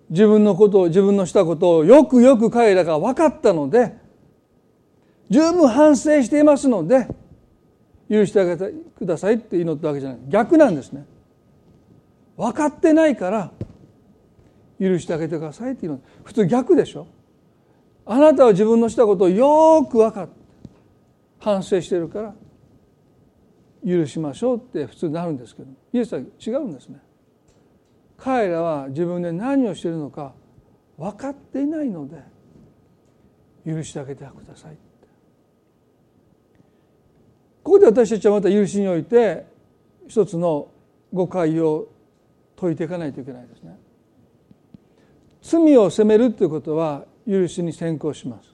自分のことを、自分のしたことをよくよく彼らが分かったので、十分反省していますので、許してあげてくださいって祈ったわけじゃない。逆なんですね。分かってないから許してあげてくださいって祈った。普通逆でしょ。あなたは自分のしたことをよく分かって反省しているから許しましょうって普通になるんですけど、イエスは違うんですね。彼らは自分で何をしているのか分かっていないので許してあげてください。ここで私たちはまた許しにおいて一つの誤解を解いていかないといけないですね。罪を責めるということは許しに先行します。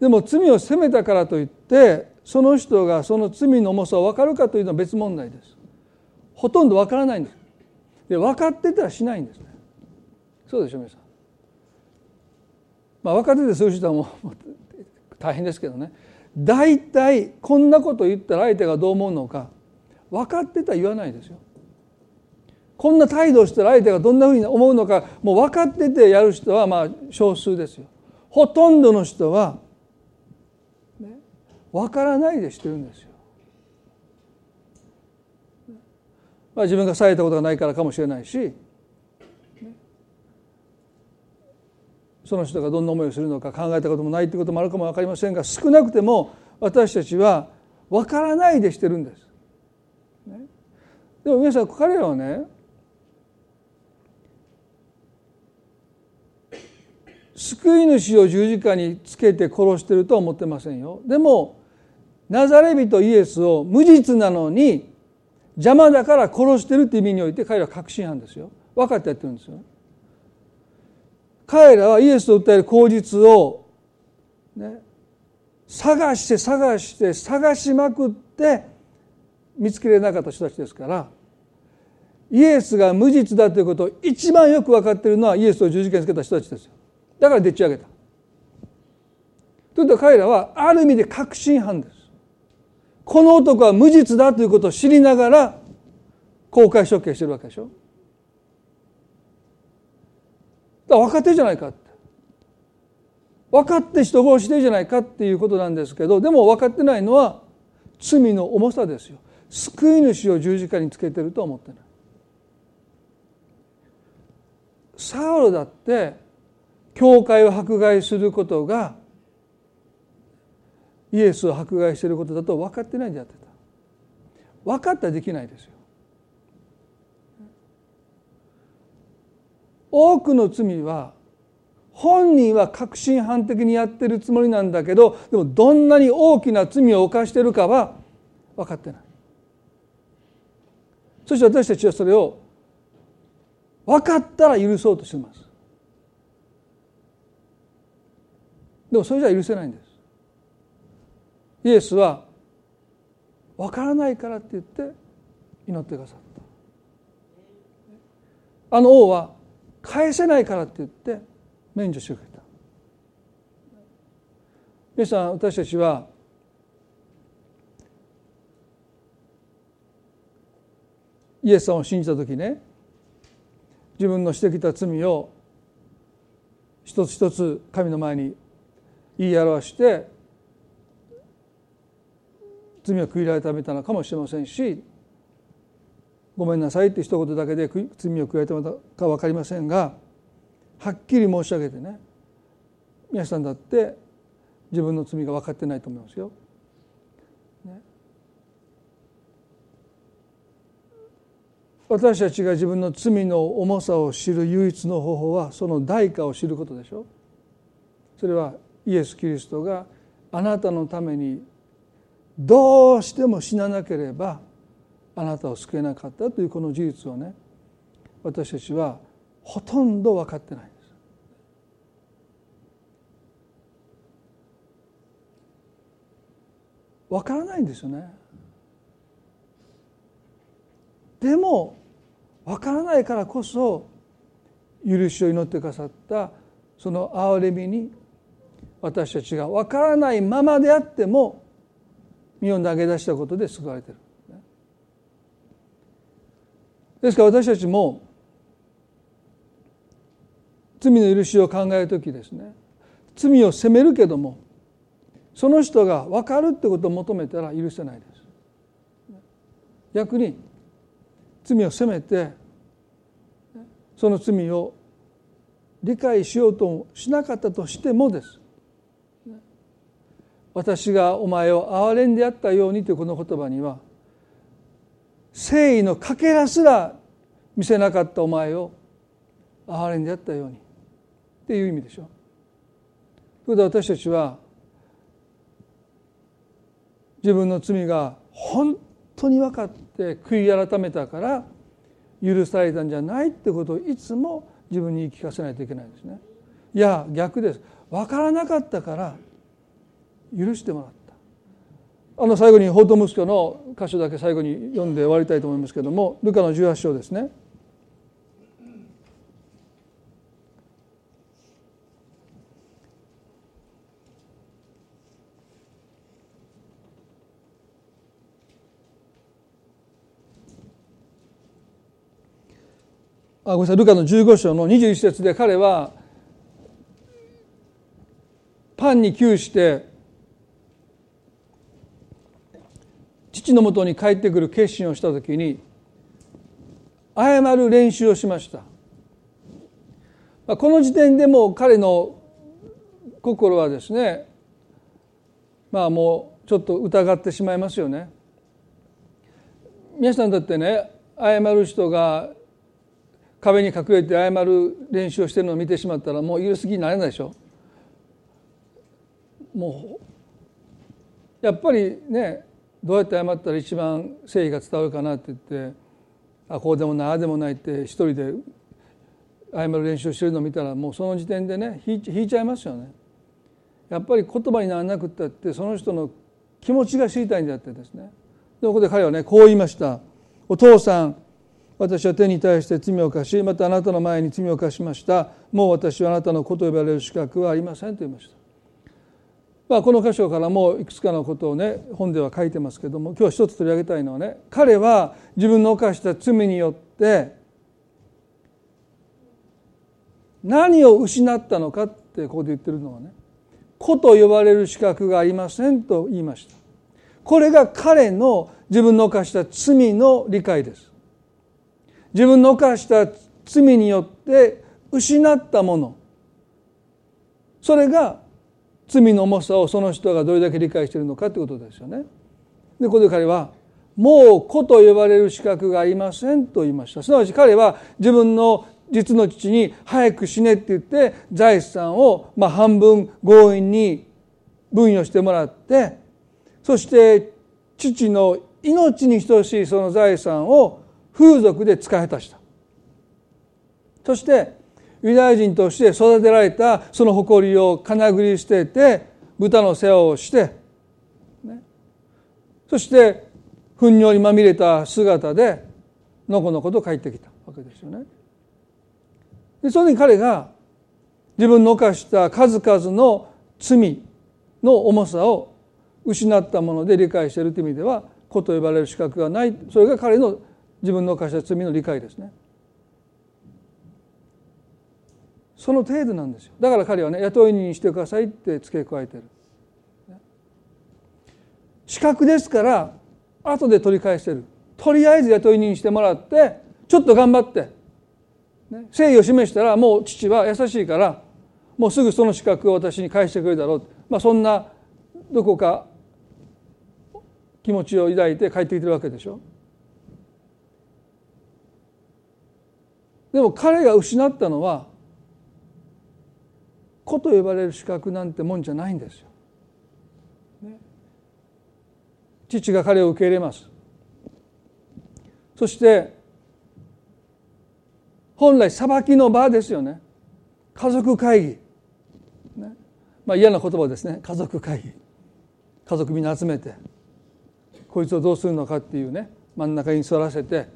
でも罪を責めたからといってその人がその罪の重さを分かるかというのは別問題です。ほとんど分からないんです。で、分かってたらしないんですね。そうでしょ皆さん。まあ分かっててそういう人はもう大変ですけどね。だいたいこんなこと言ったら相手がどう思うのか分かってたら言わないですよ。こんな態度をしたら相手がどんなふうに思うのかもう分かっててやる人はまあ少数ですよ。ほとんどの人は分からないでしてるんですよ。まあ自分がされたことがないからかもしれないし、その人がどんな思いをするのか考えたこともないということもあるかも分かりませんが、少なくても私たちは分からないでしてるんです。でも皆さん、彼らはね、救い主を十字架につけて殺してるとは思ってませんよ。でもナザレ人イエスを無実なのに邪魔だから殺してるという意味において彼らは確信犯ですよ。分かってやってるんですよ。彼らはイエスを訴える口実を、ね、探して探して探しまくって見つけられなかった人たちですから、イエスが無実だということを一番よく分かっているのはイエスを十字架につけた人たちですよ。だからでっち上げた。というと彼らはある意味で確信犯です。この男は無実だということを知りながら公開処刑してるわけでしょ。だから分かってるじゃないかって、分かって人殺してるじゃないかっていうことなんですけど、でも分かってないのは罪の重さですよ。救い主を十字架につけてるとは思ってない。サウロだって教会を迫害することがイエスを迫害していることだと分かってないんでやってた。分かったらできないですよ。多くの罪は本人は確信犯的にやってるつもりなんだけど、でもどんなに大きな罪を犯してるかは分かってない。そして私たちはそれを分かったら許そうとします。でもそれじゃ許せないんです。イエスは分からないからって言って祈ってくださった。あの王は返せないからって言って免除してくれた。皆さん、私たちはイエスさんを信じたときね、自分のしてきた罪を一つ一つ神の前に言い表して罪を悔い改めたのかもしれませんし、ごめんなさいって一言だけで罪を悔い改めたか分かりませんが、はっきり申し上げてね、皆さんだって自分の罪が分かってないと思いますよ、ね、私たちが自分の罪の重さを知る唯一の方法はその代価を知ることでしょ。それはイエス・キリストがあなたのためにどうしても死ななければあなたを救えなかったというこの事実をね、私たちはほとんど分かってないんです。分からないんですよね。でも分からないからこそ許しを祈ってくださったその憐れみに、私たちが分からないままであっても身を投げ出したことで救われている。ですから私たちも罪の許しを考えるときですね、罪を責めるけどもその人が分かるってことを求めたら許せないです。逆に罪を責めてその罪を理解しようとしなかったとしてもです、私がお前を憐れんでやったようにというこの言葉には誠意のかけらすら見せなかったお前を憐れんであったようにっていう意味でしょ。それで私たちは自分の罪が本当に分かって悔い改めたから許されたんじゃないってことをいつも自分に言い聞かせないといけないんですね。いや逆です。分からなかったから許してもらった。あの最後に放蕩息子の箇所だけ最後に読んで終わりたいと思いますけれども、ルカのじゅうはち章ですね。あ、ごめんなさい、ルカのじゅうご章のにじゅういち節で、彼はパンに窮して父のもとに帰ってくる決心をしたときに謝る練習をしました。この時点でもう彼の心はですね、まあもうちょっと疑ってしまいますよね。皆さんだってね、謝る人が壁に隠れて謝る練習をしているのを見てしまったらもう許す気になれないでしょ。もうやっぱりね、どうやって謝ったら一番誠意が伝わるかなって言って、あこうでもないああでもないって一人で謝る練習をしてるのを見たらもうその時点でね引いちゃいますよね。やっぱり言葉にならなくったってその人の気持ちが知りたいんであってですね。でここで彼はねこう言いました。お父さん、私は手に対して罪を犯し、またあなたの前に罪を犯しました。もう私はあなたの子と呼ばれる資格はありませんと言いました。まあ、この箇所からもういくつかのことをね本では書いてますけども、今日は一つ取り上げたいのはね、彼は自分の犯した罪によって何を失ったのかってここで言ってるのはね、子と呼ばれる資格がありませんと言いました。これが彼の自分の犯した罪の理解です。自分の犯した罪によって失ったもの、それが罪の重さをその人がどれだけ理解しているのかということですよね。で、ここで彼はもう子と呼ばれる資格がありませんと言いました。すなわち彼は自分の実の父に早く死ねって言って財産をまあ半分強引に分与してもらって、そして父の命に等しいその財産を風俗で使い果たした。そしてユダヤ人として育てられたその誇りをかなぐり捨てて、豚の世話をして、ね、そして糞尿にまみれた姿でのこのこと帰ってきたわけですよね。でそれに彼が自分の犯した数々の罪の重さを失ったもので理解しているという意味では、子と呼ばれる資格がない。それが彼の自分の犯した罪の理解ですね。その程度なんですよ。だから彼はね、雇い人にしてくださいって付け加えてる。資格ですから後で取り返してる。とりあえず雇い人にしてもらってちょっと頑張って、ね、誠意を示したらもう父は優しいからもうすぐその資格を私に返してくれるだろう、まあ、そんなどこか気持ちを抱いて帰ってきてるわけでしょ。でも彼が失ったのは子と呼ばれる資格なんてもんじゃないんですよ、ね、父が彼を受け入れます。そして本来裁きの場ですよね。家族会議、ね、まあ、嫌な言葉ですね。家族会議、家族みんな集めてこいつをどうするのかっていうね、真ん中に座らせてっ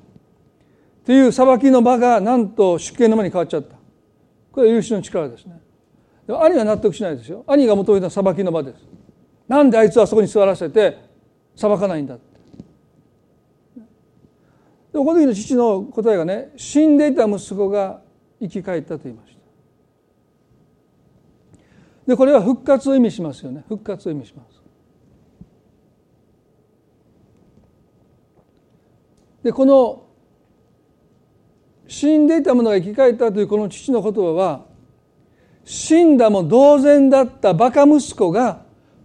ていう裁きの場がなんと出刑の間に変わっちゃった。これは許しの力ですね。兄は納得しないですよ。兄が求めた裁きの場です。なんであいつはそこに座らせて裁かないんだって。でもこの時の父の答えがね、死んでいた息子が生き返ったと言いました。でこれは復活を意味しますよね。復活を意味します。でこの死んでいたものが生き返ったというこの父の言葉は、死んだも同然だったバカ息子が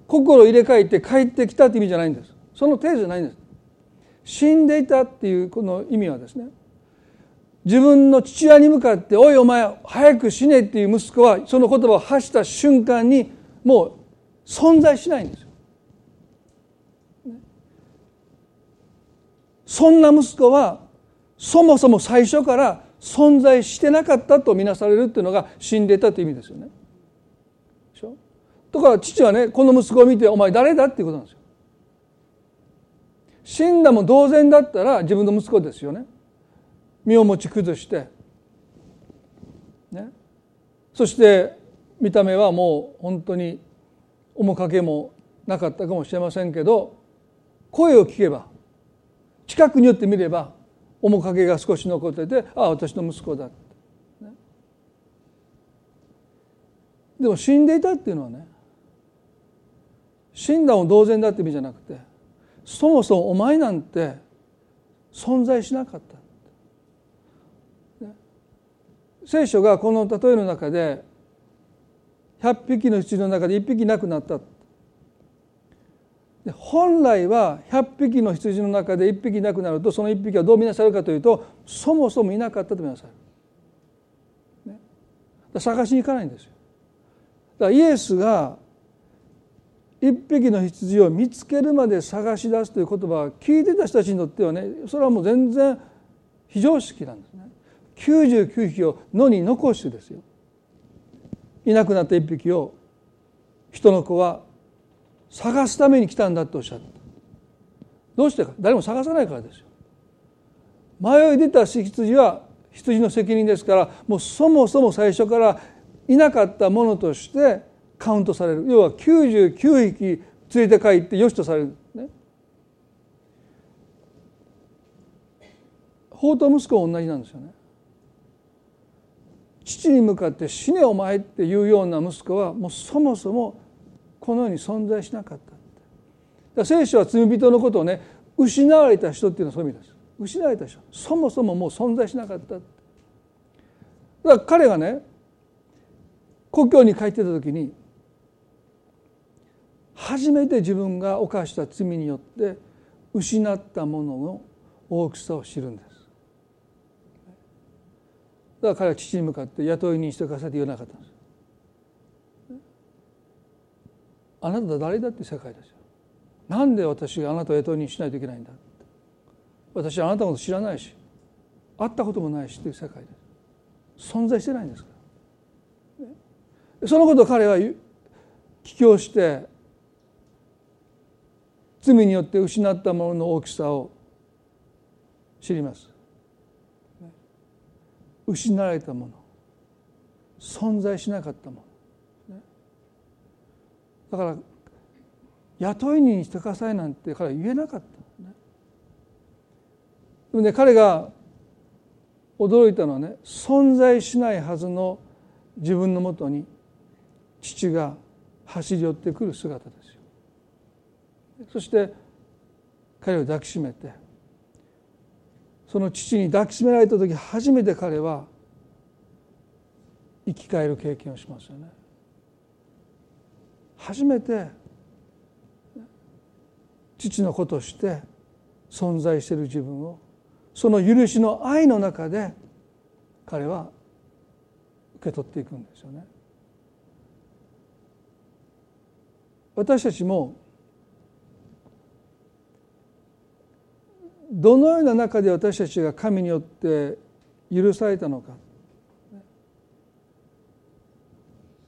心を入れ替えて帰ってきたという意味じゃないんです。その程度じゃないんです。死んでいたっていうこの意味はですね、自分の父親に向かっておいお前早く死ねっていう息子はその言葉を発した瞬間にもう存在しないんですよ。そんな息子はそもそも最初から存在してなかったとみなされるっていうのが死んでいたという意味ですよね。でしょ？だから父はね、この息子を見てお前誰だっていうことなんですよ。死んだも同然だったら自分の息子ですよね。身を持ち崩して、ね、そして見た目はもう本当に面影もなかったかもしれませんけど、声を聞けば、近くに寄ってみれば面影が少し残ってて、ああ私の息子だって、ね、でも死んでいたっていうのはね、死んだも同然だって意味じゃなくて、そもそもお前なんて存在しなかった、ね、聖書がこの例えの中でひゃっぴきの羊の中でいっぴき亡くなったって、本来はひゃっぴきの羊の中でいっぴき亡くなるとそのいっぴきはどう見なされるかというと、そもそもいなかったと見なされる、ね、だ探しに行かないんですよ。だからイエスがいっぴきの羊を見つけるまで探し出すという言葉は聞いてた人たちにとってはね、それはもう全然非常識なんですね。きゅうじゅうきゅうひきを野に残してですよ、いなくなったいっぴきを人の子は探すために来たんだとおっしゃった。どうしてか、誰も探さないからですよ。迷い出た羊は羊の責任ですから、もうそもそも最初からいなかったものとしてカウントされる。要はきゅうじゅうきゅうひき連れて帰って良しとされる、ね、法と息子も同じなんですよね。父に向かって死ねお前っていうような息子はもうそもそもこの世に存在しなかった。だから聖書は罪人のことをね、失われた人っていうのはそういう意味です。失われた人、そもそももう存在しなかった。だから彼がね、故郷に帰ってた時に初めて自分が犯した罪によって失ったものの大きさを知るんです。だから彼は父に向かって雇い人してくださいって言わなかったんです。あなた誰だって世界ですよ。なんで私があなたを雇い人にしないといけないんだって。私はあなたのこと知らないし会ったこともないしという世界で存在してないんですから。そのことを彼は帰郷して罪によって失ったものの大きさを知ります。失われたもの、存在しなかったもの、だから雇い人にしてくださいなんて彼は言えなかった。でもね、彼が驚いたのはね、存在しないはずの自分のもとに父が走り寄ってくる姿ですよ。そして彼を抱きしめて、その父に抱きしめられた時初めて彼は生き返る経験をしますよね。初めて父の子として存在している自分を、その許しの愛の中で彼は受け取っていくんですよね。私たちもどのような中で私たちが神によって許されたのか、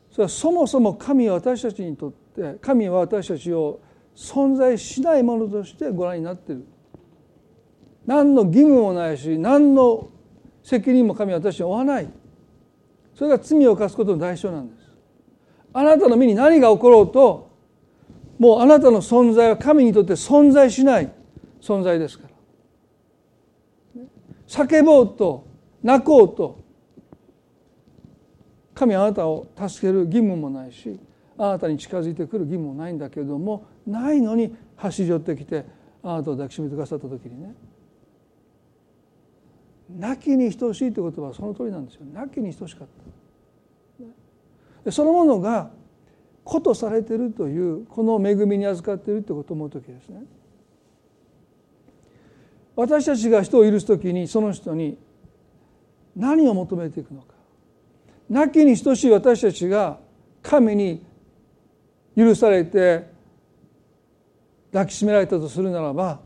それはそもそも神は私たちにとって神は私たちを存在しないものとしてご覧になっている。何の義務もないし何の責任も神は私に負わない。それが罪を犯すことの代償なんです。あなたの身に何が起ころうと、もうあなたの存在は神にとって存在しない存在ですから、叫ぼうと泣こうと神はあなたを助ける義務もないし、あなたに近づいてくる義務もないんだけれども、ないのに走り寄ってきてあなたを抱きしめてくださった時にね、泣きに等しいという言葉はその通りなんですよ。泣きに等しかった。そのものが子とされているという、この恵みに預かっているということを思う時ですね。私たちが人を許すときに、その人に何を求めていくのか。なきに等しい私たちが神に許されて抱きしめられたとするならば、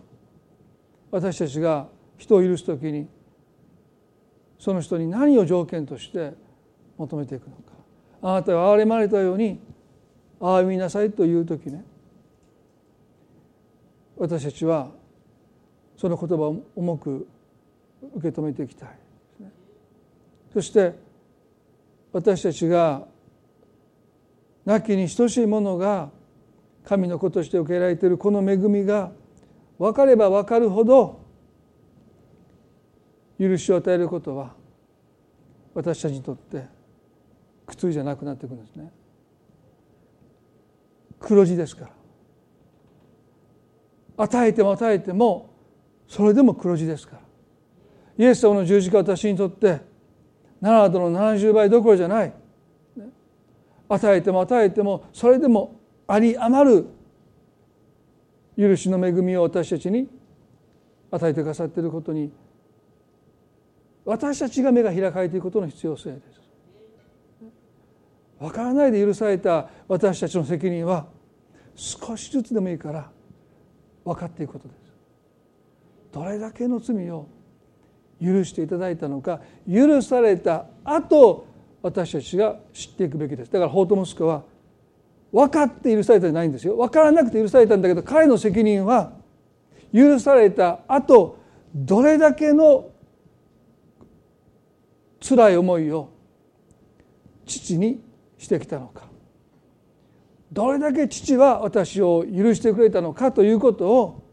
私たちが人を許すときにその人に何を条件として求めていくのか。あなたが憐れまれたように憐れみなさいというときね、私たちはその言葉を重く受け止めていきたいですね。そして私たちがなきに等しいものが神の子として受け入れられているこの恵みが分かれば分かるほど、許しを与えることは私たちにとって苦痛じゃなくなっていくんですね。黒字ですから。与えても与えてもそれでも黒字ですから。イエス様の十字架は私にとってなな度のななじゅうばいどころじゃない。与えても与えてもそれでもあり余る許しの恵みを私たちに与えてくださっていることに、私たちが目が開かれていくことの必要性です。分からないで許された私たちの責任は少しずつでもいいから分かっていくことです。どれだけの罪を許していただいたのか、許された後私たちが知っていくべきです。だから法と息子は分かって許されたんじゃないんですよ。分からなくて許されたんだけど、彼の責任は許された後どれだけの辛い思いを父にしてきたのか、どれだけ父は私を許してくれたのかということを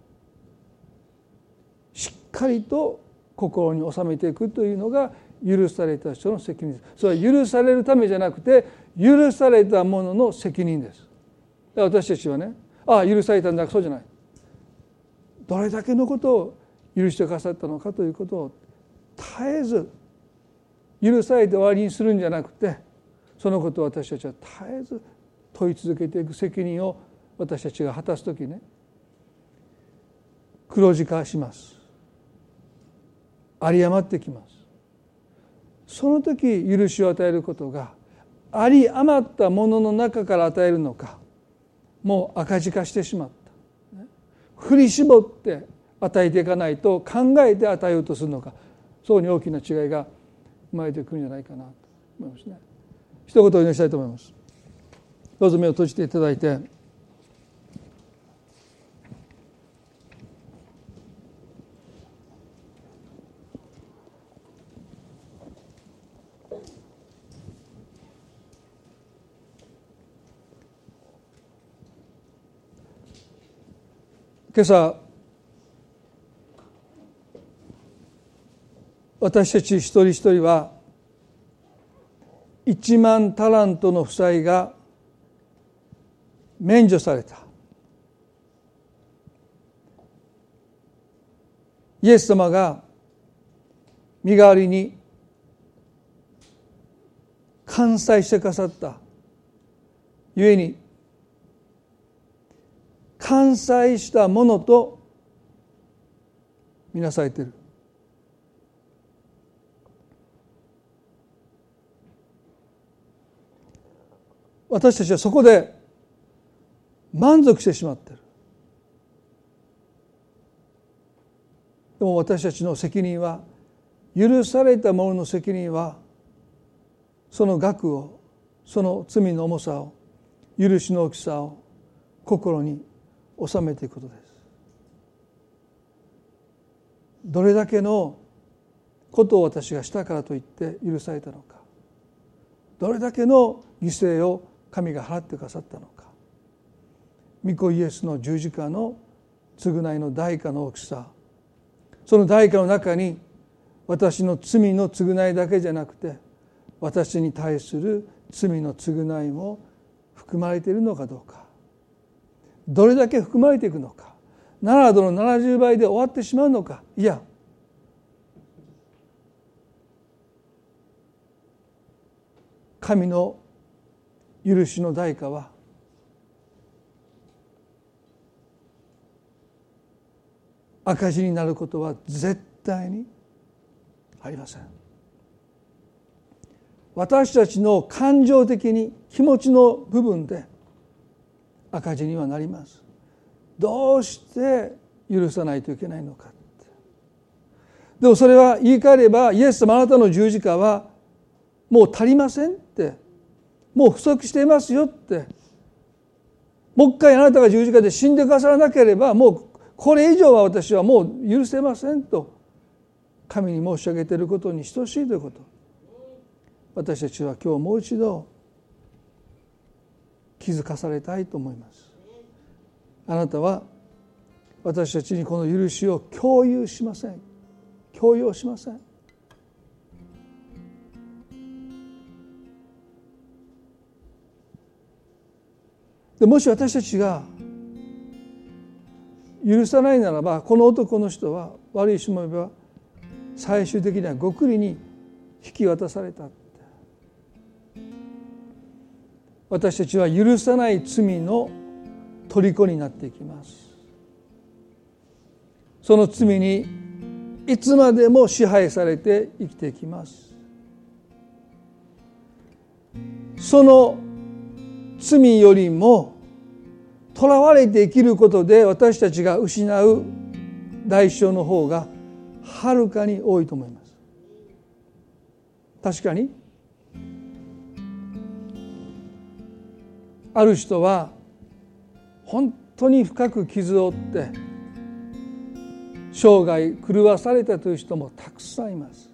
しっかりと心に収めていくというのが許された人の責任です。それは許されるためじゃなくて許された者の責任です。私たちはね、ああ許されたんだ、そうじゃない、どれだけのことを許してくださったのかということを絶えず、許されて終わりにするんじゃなくて、そのことを私たちは絶えず問い続けていく責任を私たちが果たすときね、黒字化します。有り余ってきます。その時許しを与えることが、有り余ったものの中から与えるのか、もう赤字化してしまった、ね、振り絞って与えていかないと、考えて与えようとするのか、そこに大きな違いが生まれてくるんじゃないかなと思いますね。一言お祈りしたいと思います。どうぞ目を閉じていただいて、今朝私たち一人一人はいちまんタラントの負債が免除された。イエス様が身代わりに完済してくださったゆえに、完済したものとみなされている。私たちはそこで満足してしまっている。でも私たちの責任は、許された者の責任は、その額を、その罪の重さを、許しの大きさを心に収めていくことです。どれだけのことを私がしたからといって許されたのか、どれだけの犠牲を神が払ってくださったのか、御子イエスの十字架の償いの代価の大きさ、その代価の中に私の罪の償いだけじゃなくて、私に対する罪の償いも含まれているのかどうか、どれだけ含まれていくのか、なな度のななじゅうばいで終わってしまうのか、いや、神の許しの代価は赤字になることは絶対にありません。私たちの感情的に、気持ちの部分で赤字にはなります。どうして許さないといけないのかって。でもそれは言い換えれば、イエス様あなたの十字架はもう足りませんって、もう不足していますよって、もう一回あなたが十字架で死んでくださらなければ、もうこれ以上は私はもう許せませんと、神に申し上げていることに等しいということ。私たちは今日もう一度、気づかされたいと思います。あなたは私たちにこの許しを共有しません、強要しません。でもし私たちが許さないならば、この男の人は、悪いしもべは最終的には極利に引き渡された。私たちは許さない罪の虜になっていきます。その罪にいつまでも支配されて生きていきます。その罪よりも囚われて生きることで私たちが失う代償の方がはるかに多いと思います。確かにある人は本当に深く傷を負って生涯狂わされたという人もたくさんいます。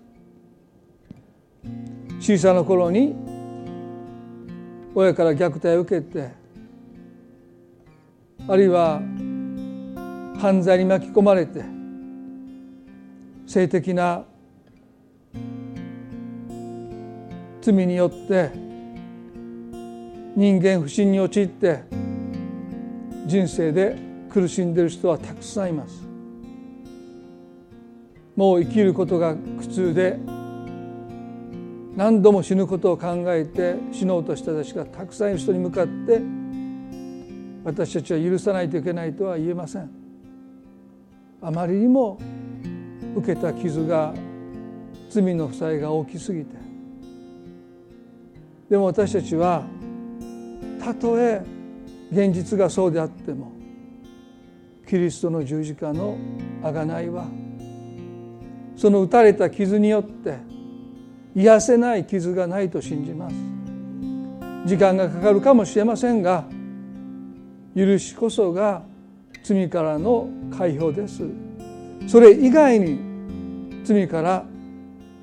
小さな頃に親から虐待を受けて、あるいは犯罪に巻き込まれて、性的な罪によって人間不信に陥って人生で苦しんでいる人はたくさんいます。もう生きることが苦痛で、何度も死ぬことを考えて死のうとした人がたくさんいる人に向かって、私たちは許さないといけないとは言えません。あまりにも受けた傷が、罪の負債が大きすぎて。でも私たちは、たとえ現実がそうであっても、キリストの十字架の贖いは、その打たれた傷によって癒せない傷がないと信じます。時間がかかるかもしれませんが、許しこそが罪からの解放です。それ以外に罪から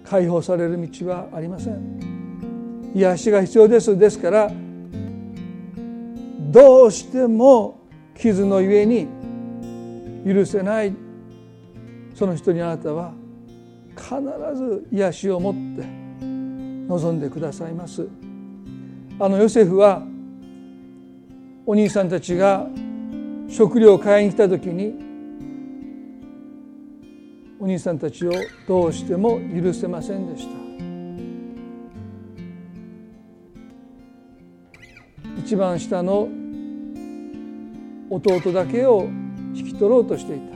解放される道はありません。癒しが必要です。ですからどうしても傷のゆえに許せないその人に、あなたは必ず癒しを持って臨んでくださいます。あのヨセフはお兄さんたちが食料を買いに来た時に、お兄さんたちをどうしても許せませんでした。一番下の弟だけを引き取ろうとしていた。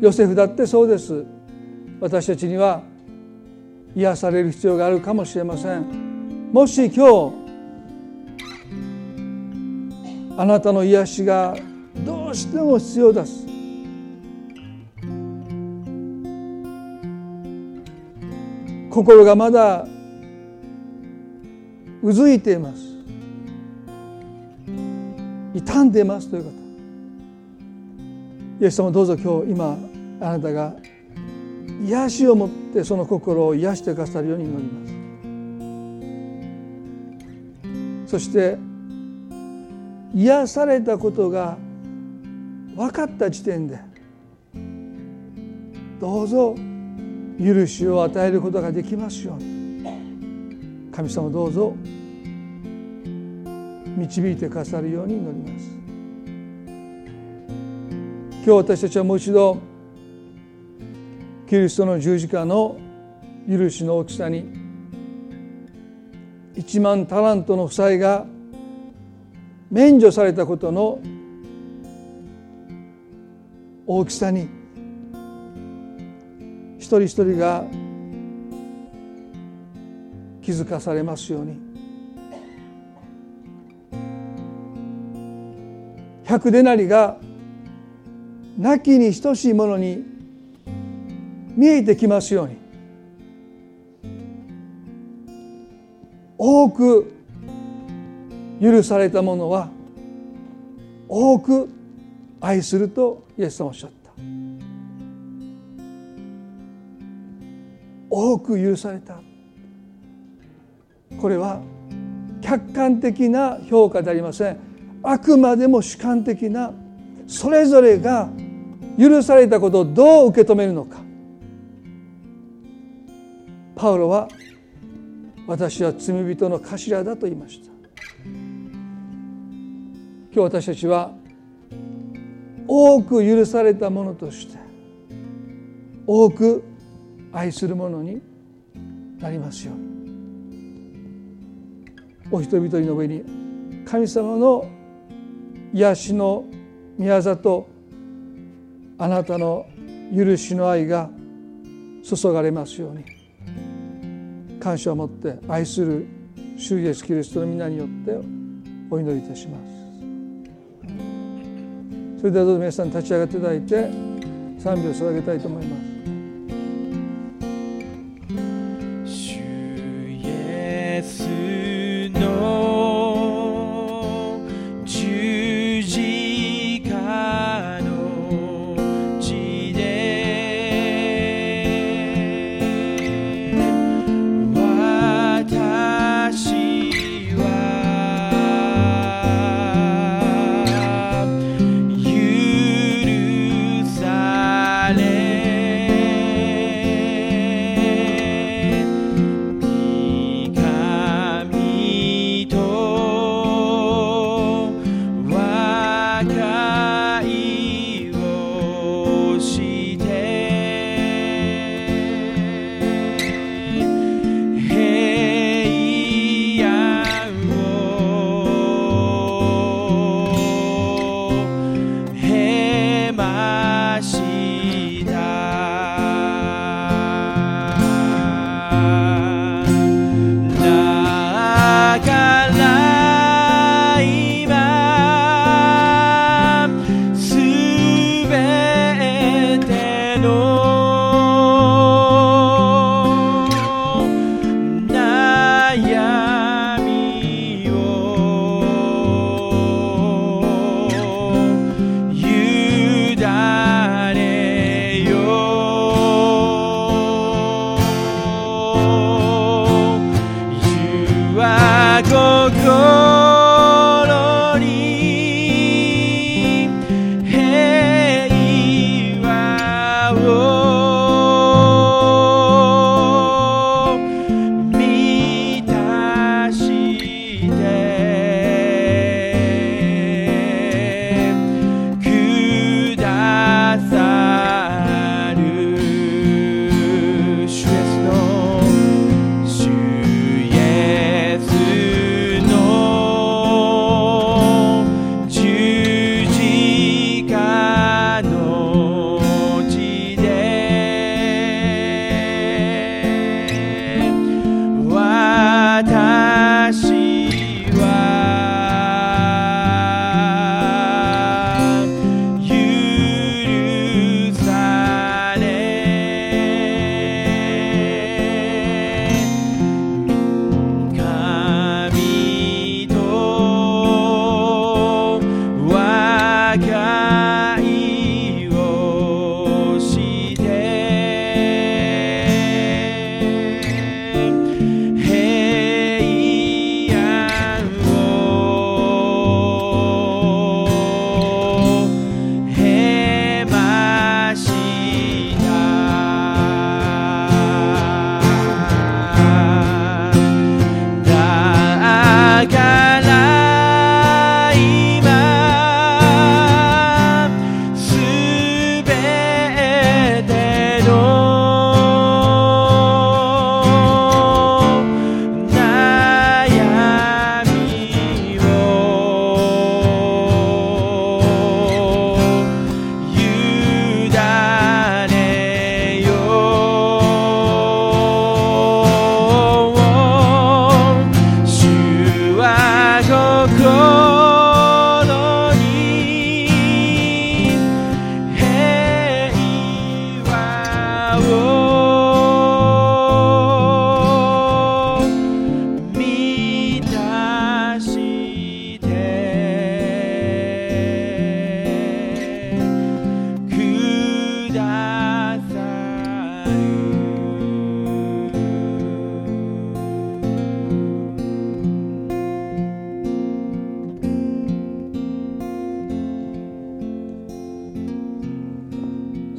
ヨセフだってそうです。私たちには癒される必要があるかもしれません。もし今日あなたの癒しがどうしても必要です、心がまだうずいています、傷んでいますという方、イエス様どうぞ今日今あなたが癒しを持ってその心を癒してくださるように祈ります。そして癒されたことが分かった時点で、どうぞ許しを与えることができますように、神様どうぞ導いてくださるように祈ります。今日私たちはもう一度キリストの十字架の許しの大きさに、一万タラントの負債が免除されたことの大きさに、一人一人が気づかされますように、百デナリがなきに等しいものに見えてきますように、多く許されたものは多く愛するとイエス様おっしゃった。多く許された、これは客観的な評価でありません。あくまでも主観的な、それぞれが許されたことをどう受け止めるのか。パウロは私は罪人の頭だと言いました。今日私たちは多く許されたものとして多く愛するものになりますように。お人々の上に神様の癒しの宮座とあなたの許しの愛が注がれますように、感謝を持って愛する主イエスキリストの皆によってお祈りいたします。それではどうぞ皆さん立ち上がっていただいて賛美を捧げたいと思います。主イエスの十字架の地で私は許され心に平和を満たしてくださる主イエスの主イエス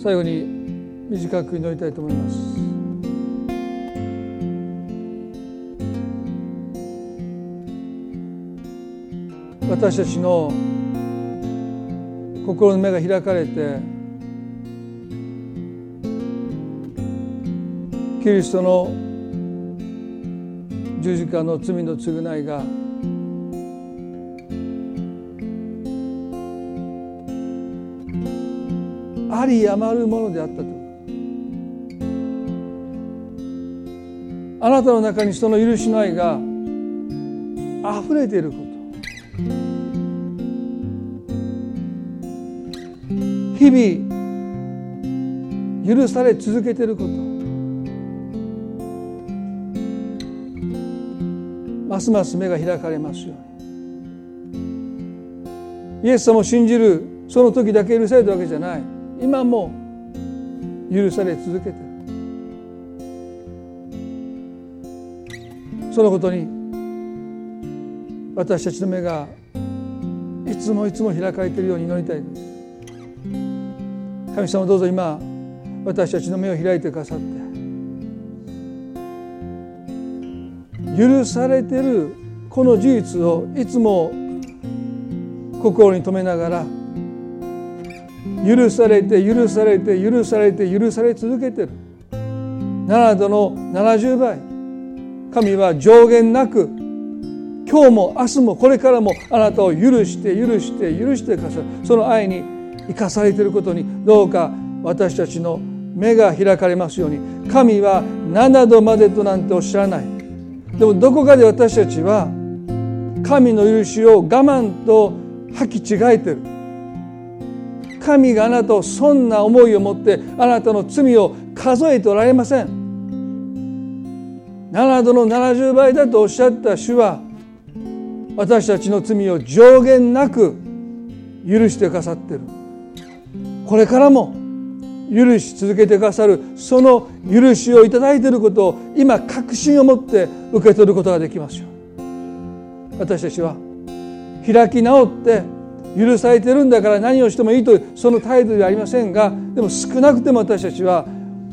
最後に短く祈りたいと思います。私たちの心の目が開かれて、キリストの十字架の罪の償いがあり余るものであったと、あなたの中にその許しの愛があふれていること、日々許され続けていること、ますます目が開かれますように。イエス様を信じるその時だけ許されたわけじゃない、今も許され続けている。そのことに私たちの目がいつもいつも開かれているように祈りたいです。神様、どうぞ今私たちの目を開いてくださって、許されているこの事実をいつも心に留めながら、許されて許されて許されて許され続けている。ななどのななじゅうばい、神は上限なく今日も明日もこれからもあなたを許して許して許してくださる、その愛に生かされていることに、どうか私たちの目が開かれますように。神はななどまでとなんておっしゃらない。でもどこかで私たちは神の許しを我慢と吐き違えている。神があなたをそんな思いを持ってあなたの罪を数えておられません。ななどのななじゅうばいだとおっしゃった主は、私たちの罪を上限なく許してくださっている。これからも許し続けてくださる、その許しをいただいていることを今確信を持って受け取ることができますよ。私たちは開き直って許されてるんだから何をしてもいいというその態度ではありませんが、でも少なくても私たちは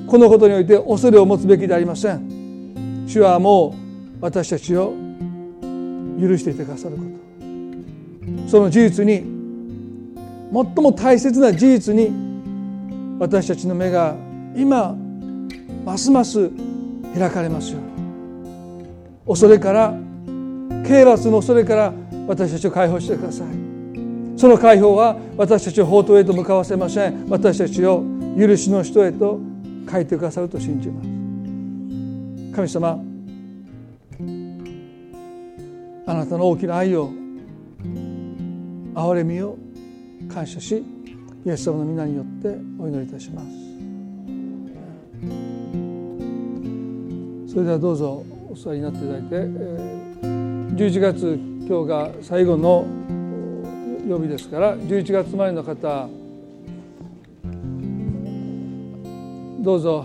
このことにおいて恐れを持つべきでありません。主はもう私たちを許していてくださること、その事実に、最も大切な事実に私たちの目が今ますます開かれますよ。恐れから、刑罰の恐れから私たちを解放してください。その解放は私たちを法とへと向かわせません。私たちを許しの人へと変えてくださると信じます。神様、あなたの大きな愛を、憐れみを感謝し、イエス様の皆によってお祈りいたします。それではどうぞお座りになっていただいて、じゅういちがつ今日が最後の曜日ですから、じゅういちがつまでの方どうぞ。